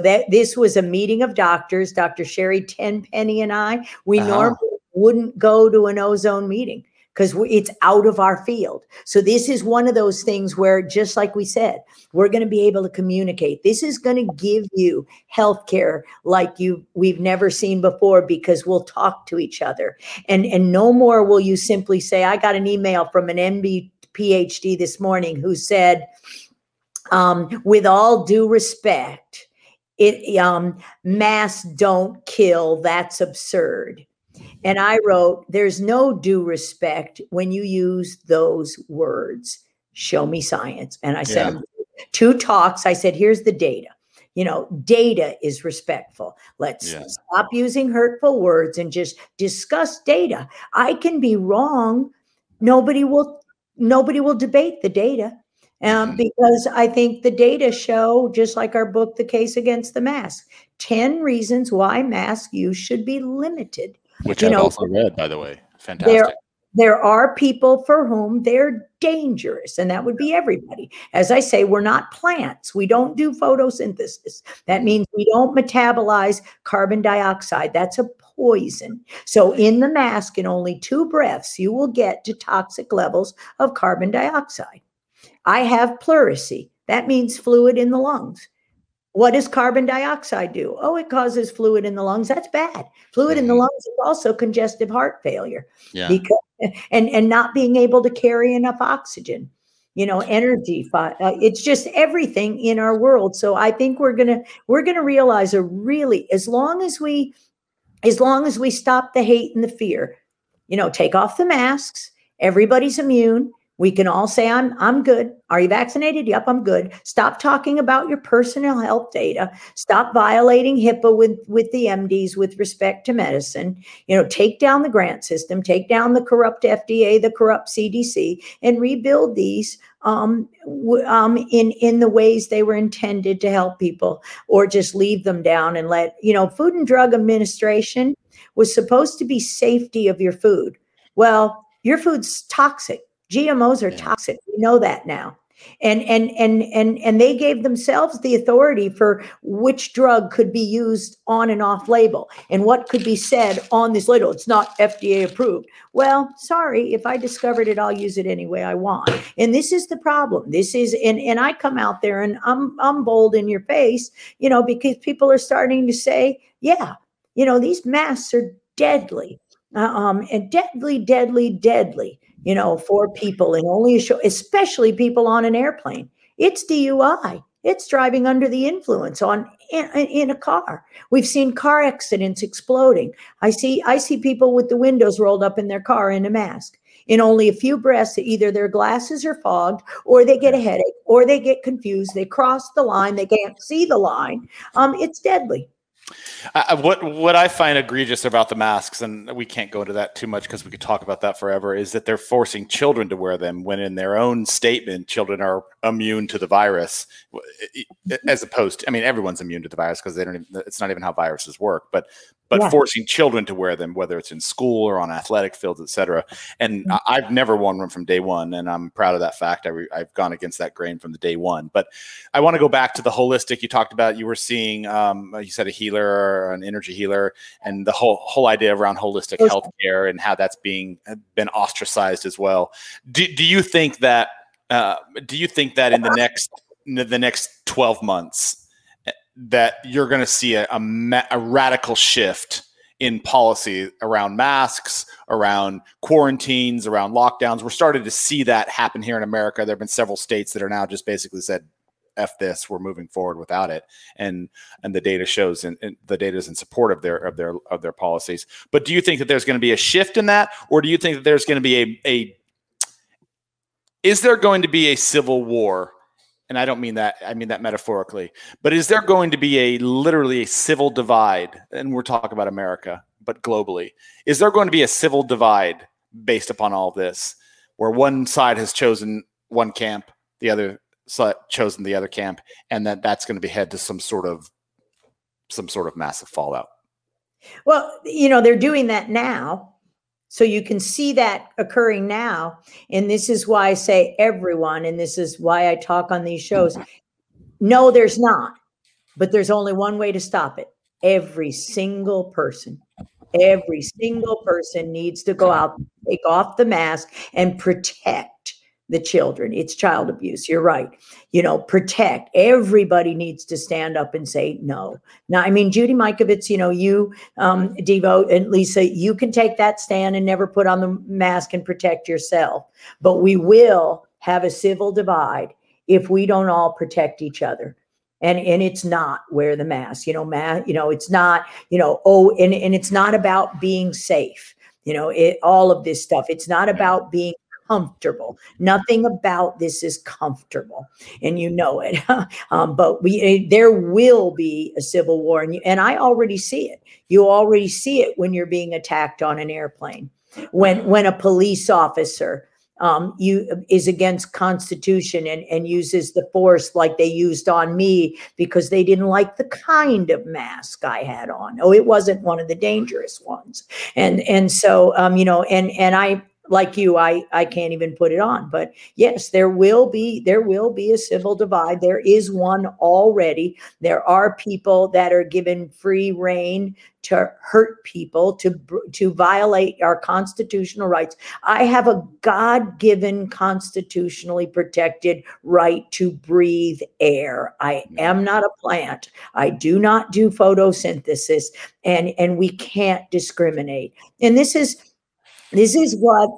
that this was a meeting of doctors, Dr. Sherry Tenpenny and I. We normally wouldn't go to an ozone meeting because it's out of our field. So this is one of those things where, just like we said, we're going to be able to communicate. This is going to give you healthcare like we've never seen before, because we'll talk to each other. And no more will you simply say, I got an email from an MD PhD this morning who said, with all due respect, masks don't kill. That's absurd. And I wrote, there's no due respect when you use those words. Show me science. And I said, two talks. I said, here's the data. You know, data is respectful. Let's stop using hurtful words and just discuss data. I can be wrong. Nobody will debate the data, because I think the data show, just like our book, The Case Against the Mask, 10 reasons why mask use should be limited. Which I've also read, by the way. Fantastic. There are people for whom they're dangerous, and that would be everybody. As I say, we're not plants. We don't do photosynthesis. That means we don't metabolize carbon dioxide. That's a poison. So in the mask, in only 2 breaths, you will get to toxic levels of carbon dioxide. I have pleurisy. That means fluid in the lungs. What does carbon dioxide do? Oh, it causes fluid in the lungs. That's bad. Fluid in the lungs is also congestive heart failure. Yeah. Because not being able to carry enough oxygen, energy. It's just everything in our world. So I think we're going to realize as long as we stop the hate and the fear, take off the masks, everybody's immune. We can all say, I'm good. Are you vaccinated? Yep, I'm good. Stop talking about your personal health data. Stop violating HIPAA with the MDs with respect to medicine. Take down the grant system, take down the corrupt FDA, the corrupt CDC, and rebuild these in the ways they were intended to help people, or just leave them down and let, Food and Drug Administration was supposed to be safety of your food. Well, your food's toxic. GMOs are toxic. We know that now. And they gave themselves the authority for which drug could be used on and off label and what could be said on this label. It's not FDA approved. Well, sorry, if I discovered it, I'll use it any way I want. And this is the problem. And I come out there and I'm bold in your face, because people are starting to say, these masks are deadly, and deadly. For people, and only especially people on an airplane. It's DUI. It's driving under the influence in a car. We've seen car accidents exploding. I see people with the windows rolled up in their car in a mask. In only a few breaths, either their glasses are fogged, or they get a headache, or they get confused. They cross the line. They can't see the line. It's deadly. What I find egregious about the masks, and we can't go into that too much because we could talk about that forever, is that they're forcing children to wear them when, in their own statement, children are immune to the virus, as opposed to, everyone's immune to the virus because it's not even how viruses work, but forcing children to wear them, whether it's in school or on athletic fields, et cetera. And I've never worn one from day one, and I'm proud of that fact. I've gone against that grain from the day one. But I want to go back to the holistic. You talked about, you were seeing, you said a healer or an energy healer, and the whole idea around holistic healthcare and how that's been ostracized as well. Do you think that? Do you think that in the next 12 months? That you're going to see a radical shift in policy around masks, around quarantines, around lockdowns. We're starting to see that happen here in America. There have been several states that are now just basically said, F this, we're moving forward without it. And the data shows, and the data is in support of their policies. But do you think that there's going to be a shift in that? Or do you think that there's going to be is there going to be a civil war? And I don't mean that, I mean that metaphorically, but is there going to be literally a civil divide? And we're talking about America, but globally, is there going to be a civil divide based upon all this, where one side has chosen one camp, the other side chosen the other camp, and that's going to be head to some sort of massive fallout? Well, you know, they're doing that now. So you can see that occurring now. And this is why I say everyone, and this is why I talk on these shows. No, there's not. But there's only one way to stop it. Every single person needs to go out, take off the mask, and protect the children. It's child abuse. You're right. You know, protect. Everybody needs to stand up and say no. Now, I mean, Judy Mikovits, you know, you, Devo, and Lisa, you can take that stand and never put on the mask and protect yourself. But we will have a civil divide if we don't all protect each other. And it's not wear the mask, it's not, and it's not about being safe, all of this stuff. It's not about being comfortable. Nothing about this is comfortable, and you know it. But there will be a civil war, and I already see it. You already see it when you're being attacked on an airplane, when a police officer is against Constitution and uses the force like they used on me because they didn't like the kind of mask I had on. Oh, it wasn't one of the dangerous ones. And so I, like you, I can't even put it on. But yes, there will be a civil divide. There is one already. There are people that are given free rein to hurt people, to violate our constitutional rights. I have a God-given, constitutionally protected right to breathe air. I am not a plant. I do not do photosynthesis, and we can't discriminate. And this is what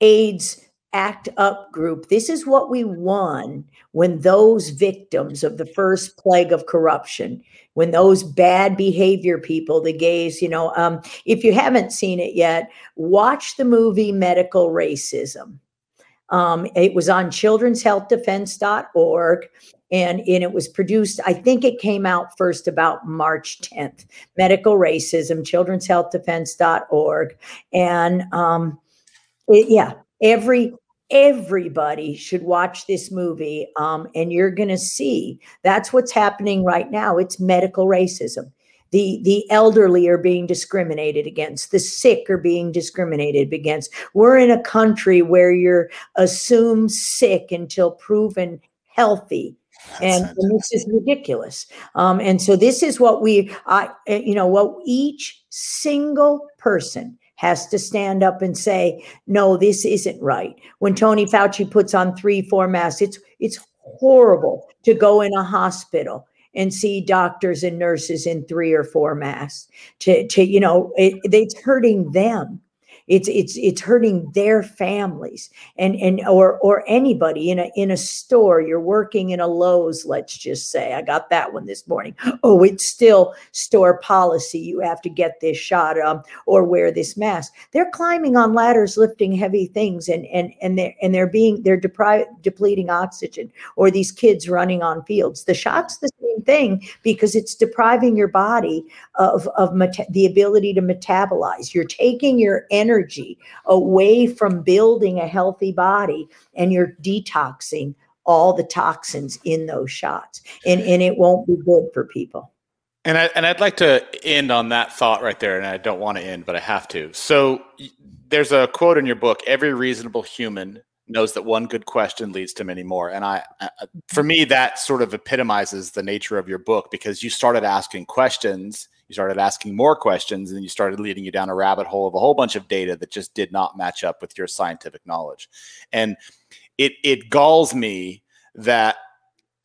AIDS ACT UP group, this is what we won when those victims of the first plague of corruption, when those bad behavior people, the gays, if you haven't seen it yet, watch the movie Medical Racism. It was on childrenshealthdefense.org. And it was produced, I think it came out first about March 10th, Medical Racism, childrenshealthdefense.org. Everybody should watch this movie. And you're going to see that's what's happening right now. It's medical racism. The elderly are being discriminated against. The sick are being discriminated against. We're in a country where you're assumed sick until proven healthy. And this is ridiculous. And so this is what what each single person has to stand up and say, no, this isn't right. When Tony Fauci puts on 3-4 masks, it's horrible to go in a hospital and see doctors and nurses in 3 or 4 masks. It's hurting them. It's hurting their families or anybody in a store. You're working in a Lowe's, let's just say. I got that one this morning. Oh, it's still store policy. You have to get this shot or wear this mask. They're climbing on ladders, lifting heavy things, and they're depleting oxygen. Or these kids running on fields. The shot's the same thing because it's depriving your body of the ability to metabolize. You're taking your energy away from building a healthy body, and you're detoxing all the toxins in those shots, and it won't be good for people. And I'd like to end on that thought right there, and I don't want to end, but I have to. So there's a quote in your book: "Every reasonable human knows that one good question leads to many more." And for me, that sort of epitomizes the nature of your book, because you started asking questions. You started asking more questions, and you started leading you down a rabbit hole of a whole bunch of data that just did not match up with your scientific knowledge. And it galls me that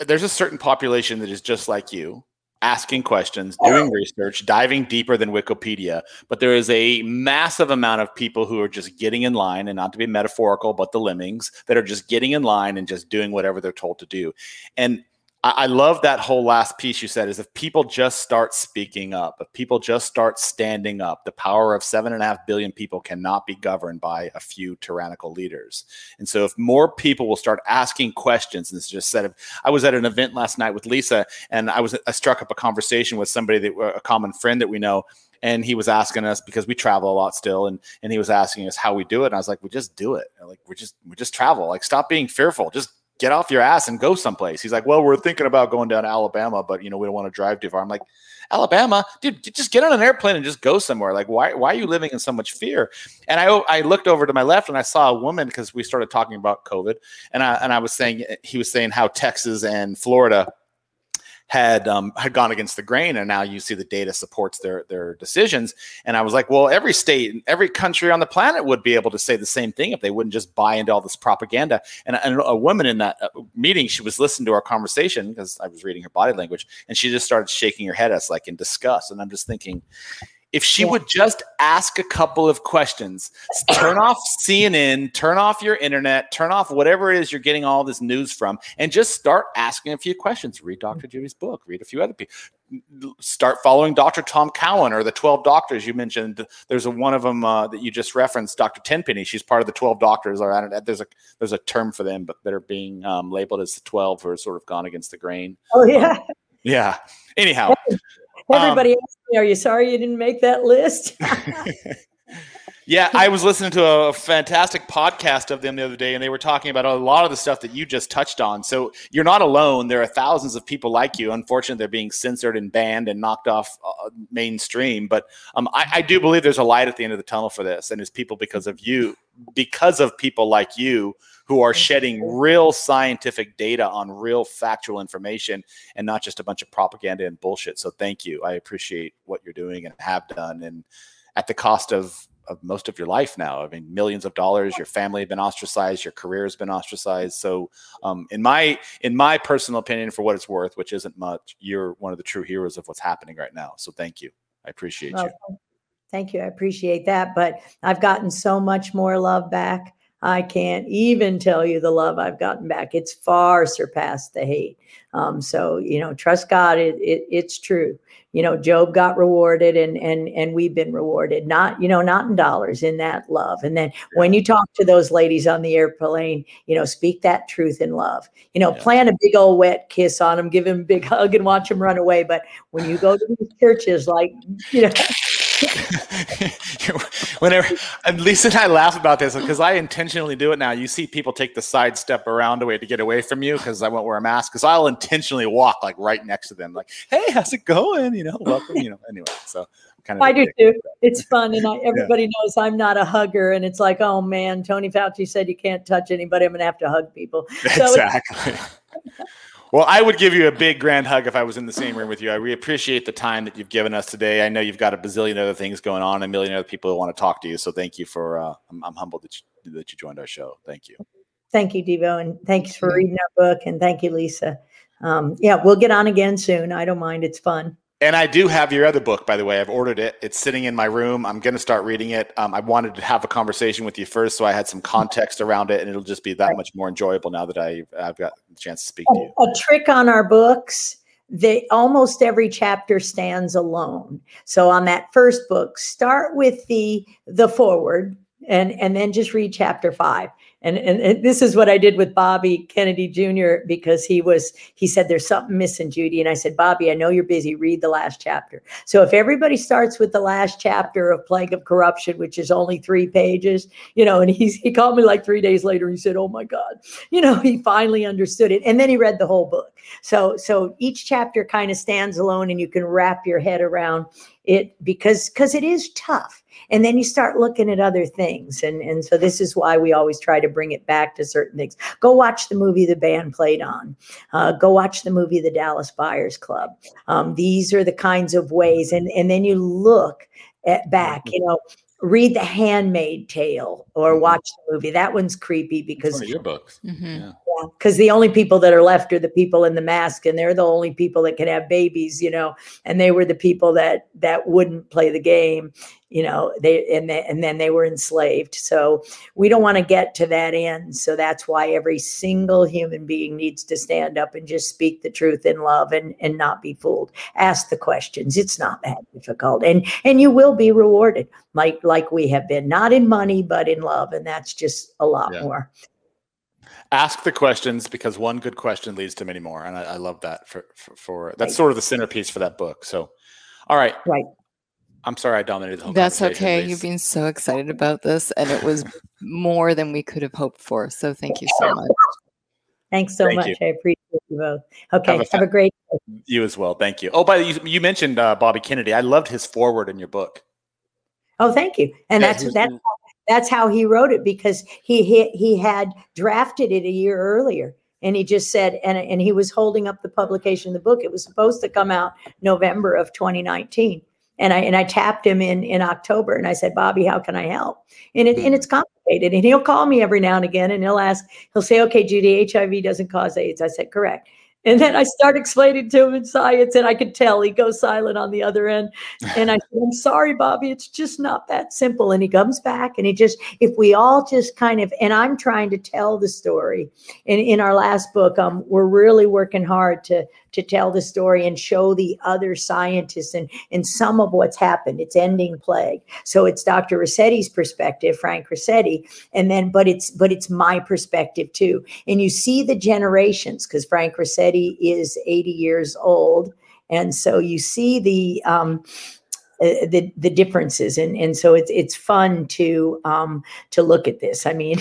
there's a certain population that is just like you, asking questions, doing research, diving deeper than Wikipedia. But there is a massive amount of people who are just getting in line, and not to be metaphorical, but the lemmings that are just getting in line and just doing whatever they're told to do. And I love that whole last piece you said is if people just start speaking up, if people just start standing up, the power of 7.5 billion people cannot be governed by a few tyrannical leaders. And so if more people will start asking questions, and this is just said, I was at an event last night with Lisa, and I struck up a conversation with somebody, a common friend that we know, and he was asking us, because we travel a lot still, and he was asking us how we do it. And I was like, we just do it. Like, we just travel. Like, stop being fearful. Just get off your ass and go someplace. He's like, well, we're thinking about going down to Alabama, but, you know, we don't want to drive too far. I'm like, Alabama, dude, just get on an airplane and just go somewhere. Like, why are you living in so much fear? And I looked over to my left and I saw a woman, because we started talking about COVID. And I was saying, he was saying how Texas and Florida had gone against the grain, and now you see the data supports their decisions. And I was like, well, every state and every country on the planet would be able to say the same thing if they wouldn't just buy into all this propaganda. And a woman in that meeting, she was listening to our conversation because I was reading her body language, and she just started shaking her head at us like in disgust. And I'm just thinking, if she would just ask a couple of questions, turn off CNN, turn off your internet, turn off whatever it is you're getting all this news from, and just start asking a few questions. Read Dr. Judy's book, read a few other people. Start following Dr. Tom Cowan or the 12 doctors you mentioned. There's one of them that you just referenced, Dr. Tenpenny. She's part of the 12 doctors. Or I don't know, there's a term for them, but that are being labeled as the 12 who are sort of gone against the grain. Oh, yeah. Yeah. Anyhow. Everybody asks me, are you sorry you didn't make that list? Yeah, I was listening to a fantastic podcast of them the other day, and they were talking about a lot of the stuff that you just touched on. So you're not alone. There are thousands of people like you. Unfortunately, they're being censored and banned and knocked off mainstream. But I do believe there's a light at the end of the tunnel for this, and it's people because of you, because of people like you who are shedding real scientific data on real factual information and not just a bunch of propaganda and bullshit. So thank you. I appreciate what you're doing and have done, and at the cost of most of your life now. I mean, millions of dollars, your family have been ostracized, your career has been ostracized. So in my personal opinion, for what it's worth, which isn't much, you're one of the true heroes of what's happening right now. So thank you. I appreciate you. Thank you. I appreciate that. But I've gotten so much more love back. I can't even tell you the love I've gotten back. It's far surpassed the hate. So, you know, trust God, it's true. You know, Job got rewarded and we've been rewarded, not, you know, not in dollars, in that love. And then when you talk to those ladies on the airplane, you know, speak that truth in love, you know, plant a big old wet kiss on them, give them a big hug and watch them run away. But when you go to these churches, like, you know, whenever, and Lisa and I laugh about this because I intentionally do it now. You see people take the side step around a way to get away from you because I won't wear a mask, because I'll intentionally walk like right next to them, like, hey, how's it going? You know, welcome, you know, anyway. So kind of I do too. It's fun, and everybody knows I'm not a hugger, and it's like, oh man, Tony Fauci said you can't touch anybody. I'm gonna have to hug people. So exactly. Well, I would give you a big grand hug if I was in the same room with you. I really appreciate the time that you've given us today. I know you've got a bazillion other things going on, a million other people who want to talk to you. So thank you for, I'm humbled that you joined our show. Thank you. Thank you, Devo. And thanks for reading our book. And thank you, Lisa. Yeah, we'll get on again soon. I don't mind. It's fun. And I do have your other book, by the way. I've ordered it. It's sitting in my room. I'm going to start reading it. I wanted to have a conversation with you first, so I had some context around it, and it'll just be that much more enjoyable now that I've got the chance to speak to you. A trick on our books, they almost every chapter stands alone. So on that first book, start with the foreword and then just read chapter 5. And this is what I did with Bobby Kennedy Jr., because he said, there's something missing, Judy. And I said, Bobby, I know you're busy. Read the last chapter. So if everybody starts with the last chapter of Plague of Corruption, which is only 3 pages, you know, and he called me like 3 days later. He said, oh my God, you know, he finally understood it. And then he read the whole book. So each chapter kind of stands alone, and you can wrap your head around it because it is tough. And then you start looking at other things. And so this is why we always try to bring it back to certain things. Go watch the movie The Band Played On. Go watch the movie The Dallas Buyers Club. These are the kinds of ways. And then you look back, you know, read The Handmaid's Tale or watch the movie. That one's creepy because it's one of your books. Mm-hmm. Yeah. Because the only people that are left are the people in the mask, and they're the only people that can have babies, you know, and they were the people that wouldn't play the game, you know, and then they were enslaved. So we don't want to get to that end. So that's why every single human being needs to stand up and just speak the truth in love and not be fooled. Ask the questions. It's not that difficult. And you will be rewarded like we have been, not in money, but in love. And that's just a lot more. Ask the questions, because one good question leads to many more. And I love that for that's sort of the centerpiece for that book. So, all right. Right. I'm sorry I dominated the whole conversation. That's okay. Please. You've been so excited about this, and it was more than we could have hoped for. So thank you so much. Thanks so much. I appreciate you both. Okay. Have a great day. You as well. Thank you. Oh, by the way, you mentioned Bobby Kennedy. I loved his foreword in your book. Oh, thank you. And that's how he wrote it, because he had drafted it a year earlier, and he just said, and he was holding up the publication of the book. It was supposed to come out November of 2019, and I tapped him in October, and I said, Bobby, how can I help? And it's complicated, and he'll call me every now and again, and he'll say, okay, Judy, HIV doesn't cause AIDS. I said, correct. And then I start explaining to him in science, and I could tell he goes silent on the other end. And I said, I'm sorry, Bobby, it's just not that simple. And he comes back, and if we all just kind of, and I'm trying to tell the story. And in our last book, we're really working hard to tell the story and show the other scientists and some of what's happened. It's Ending Plague. So it's Dr. Ruscetti's perspective, Frank Ruscetti, but it's my perspective too. And you see the generations, because Frank Ruscetti is 80 years old. And so you see the differences. And so it's fun to look at this. I mean,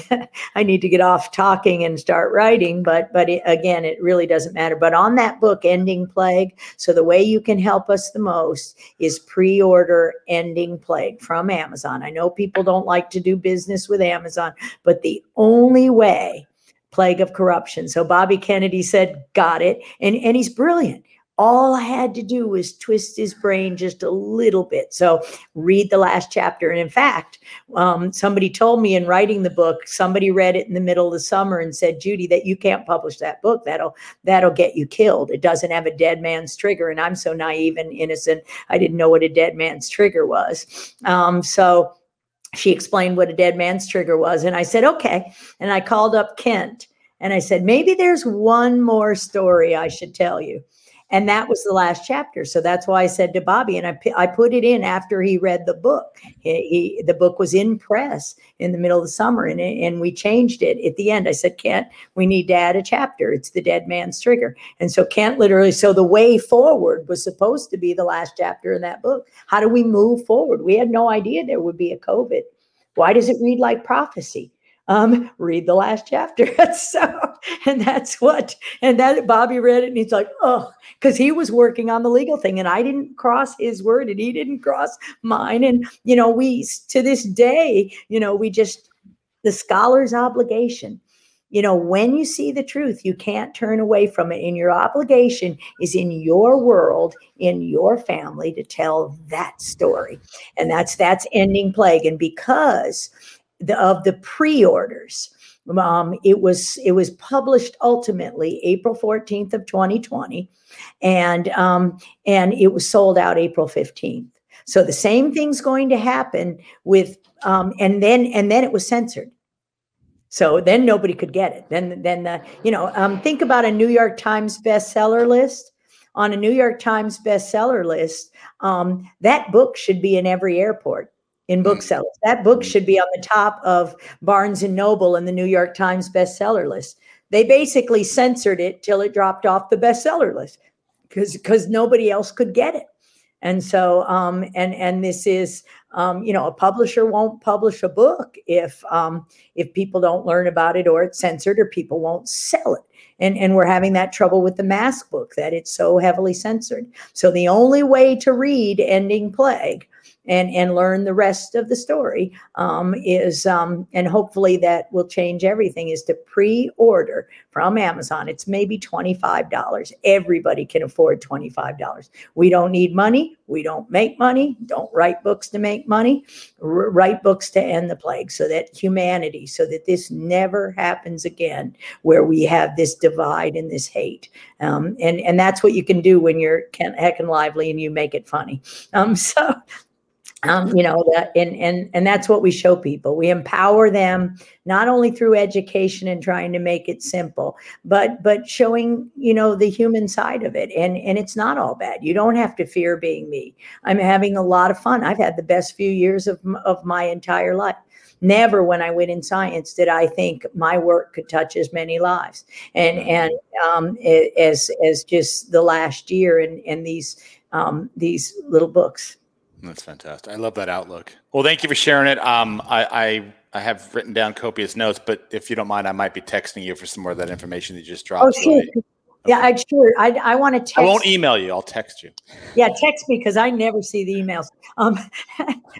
I need to get off talking and start writing, but it really doesn't matter. But on that book, Ending Plague, so the way you can help us the most is pre-order Ending Plague from Amazon. I know people don't like to do business with Amazon, but the only way, Plague of Corruption. So Bobby Kennedy said, got it. And he's brilliant. All I had to do was twist his brain just a little bit. So read the last chapter. And in fact, somebody told me in writing the book, somebody read it in the middle of the summer and said, Judy, that you can't publish that book. That'll get you killed. It doesn't have a dead man's trigger. And I'm so naive and innocent. I didn't know what a dead man's trigger was. So she explained what a dead man's trigger was. And I said, okay. And I called up Kent and I said, maybe there's one more story I should tell you. And that was the last chapter. So that's why I said to Bobby, and I put it in after he read the book. The book was in press in the middle of the summer, and we changed it at the end. I said, Kent, we need to add a chapter. It's the dead man's trigger. And so Kent so the way forward was supposed to be the last chapter in that book. How do we move forward? We had no idea there would be a COVID. Why does it read like prophecy? Read the last chapter. And Bobby read it, and he's like, oh, because he was working on the legal thing, and I didn't cross his word, and he didn't cross mine. And, you know, we, to this day, you know, we just, the scholar's obligation, you know, when you see the truth, you can't turn away from it. And your obligation is in your world, in your family, to tell that story. And that's Ending Plague. And because of the pre-orders, it was published ultimately April 14th of 2020, and it was sold out April 15th. So the same thing's going to happen with and then it was censored. So then nobody could get it. Then think about a New York Times bestseller list. On a New York Times bestseller list, that book should be in every airport. In booksellers, that book should be on the top of Barnes and Noble and the New York Times bestseller list. They basically censored it till it dropped off the bestseller list because nobody else could get it. And so, and this is, you know, a publisher won't publish a book if people don't learn about it, or it's censored, or people won't sell it. And we're having that trouble with the mask book, that it's so heavily censored. So the only way to read Ending Plague and learn the rest of the story and hopefully that will change everything, is to pre-order from Amazon. It's maybe $25. Everybody can afford $25. We don't need money. We don't make money. Don't write books to make money. Write books to end the plague so that humanity, so that this never happens again, where we have this divide and this hate. And that's what you can do when you're heckin' lively and you make it funny. And that's what we show people. We empower them not only through education and trying to make it simple, but showing, you know, the human side of it. And it's not all bad. You don't have to fear being me. I'm having a lot of fun. I've had the best few years of my entire life. Never when I went in science did I think my work could touch as many lives. And as just the last year and these little books. That's fantastic. I love that outlook. Well, thank you for sharing it. I have written down copious notes, but if you don't mind, I might be texting you for some more of that information that you just dropped. Oh, sure. Yeah, okay. I want to text. I won't email you. I'll text you. Yeah, text me because I never see the emails.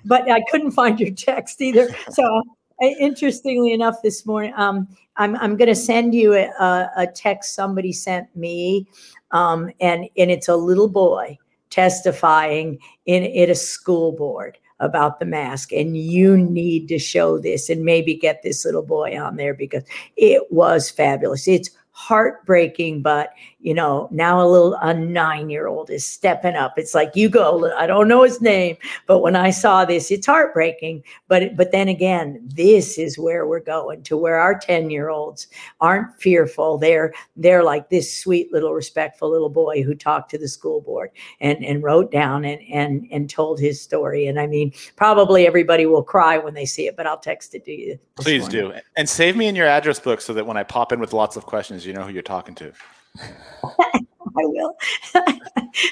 But I couldn't find your text either. So interestingly enough, this morning, I'm going to send you a text somebody sent me, and it's a little boy testifying in a school board about the mask. And you need to show this and maybe get this little boy on there because it was fabulous. It's heartbreaking, but you know, now a 9-year-old is stepping up. It's like, you go, I don't know his name, but when I saw this, it's heartbreaking. But then again, this is where we're going, to where our 10-year-olds aren't fearful. They're like this sweet little respectful little boy who talked to the school board and wrote down and told his story. And I mean, probably everybody will cry when they see it, but I'll text it to you. Please do. And save me in your address book so that when I pop in with lots of questions, you know who you're talking to. I will.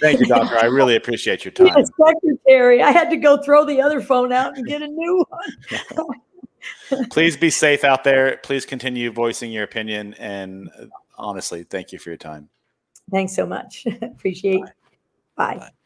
Thank you, Doctor. I really appreciate your time. Yes, Secretary. I had to go throw the other phone out and get a new one. Please be safe out there. Please continue voicing your opinion. And honestly, thank you for your time. Thanks so much. Appreciate it. Bye. Bye.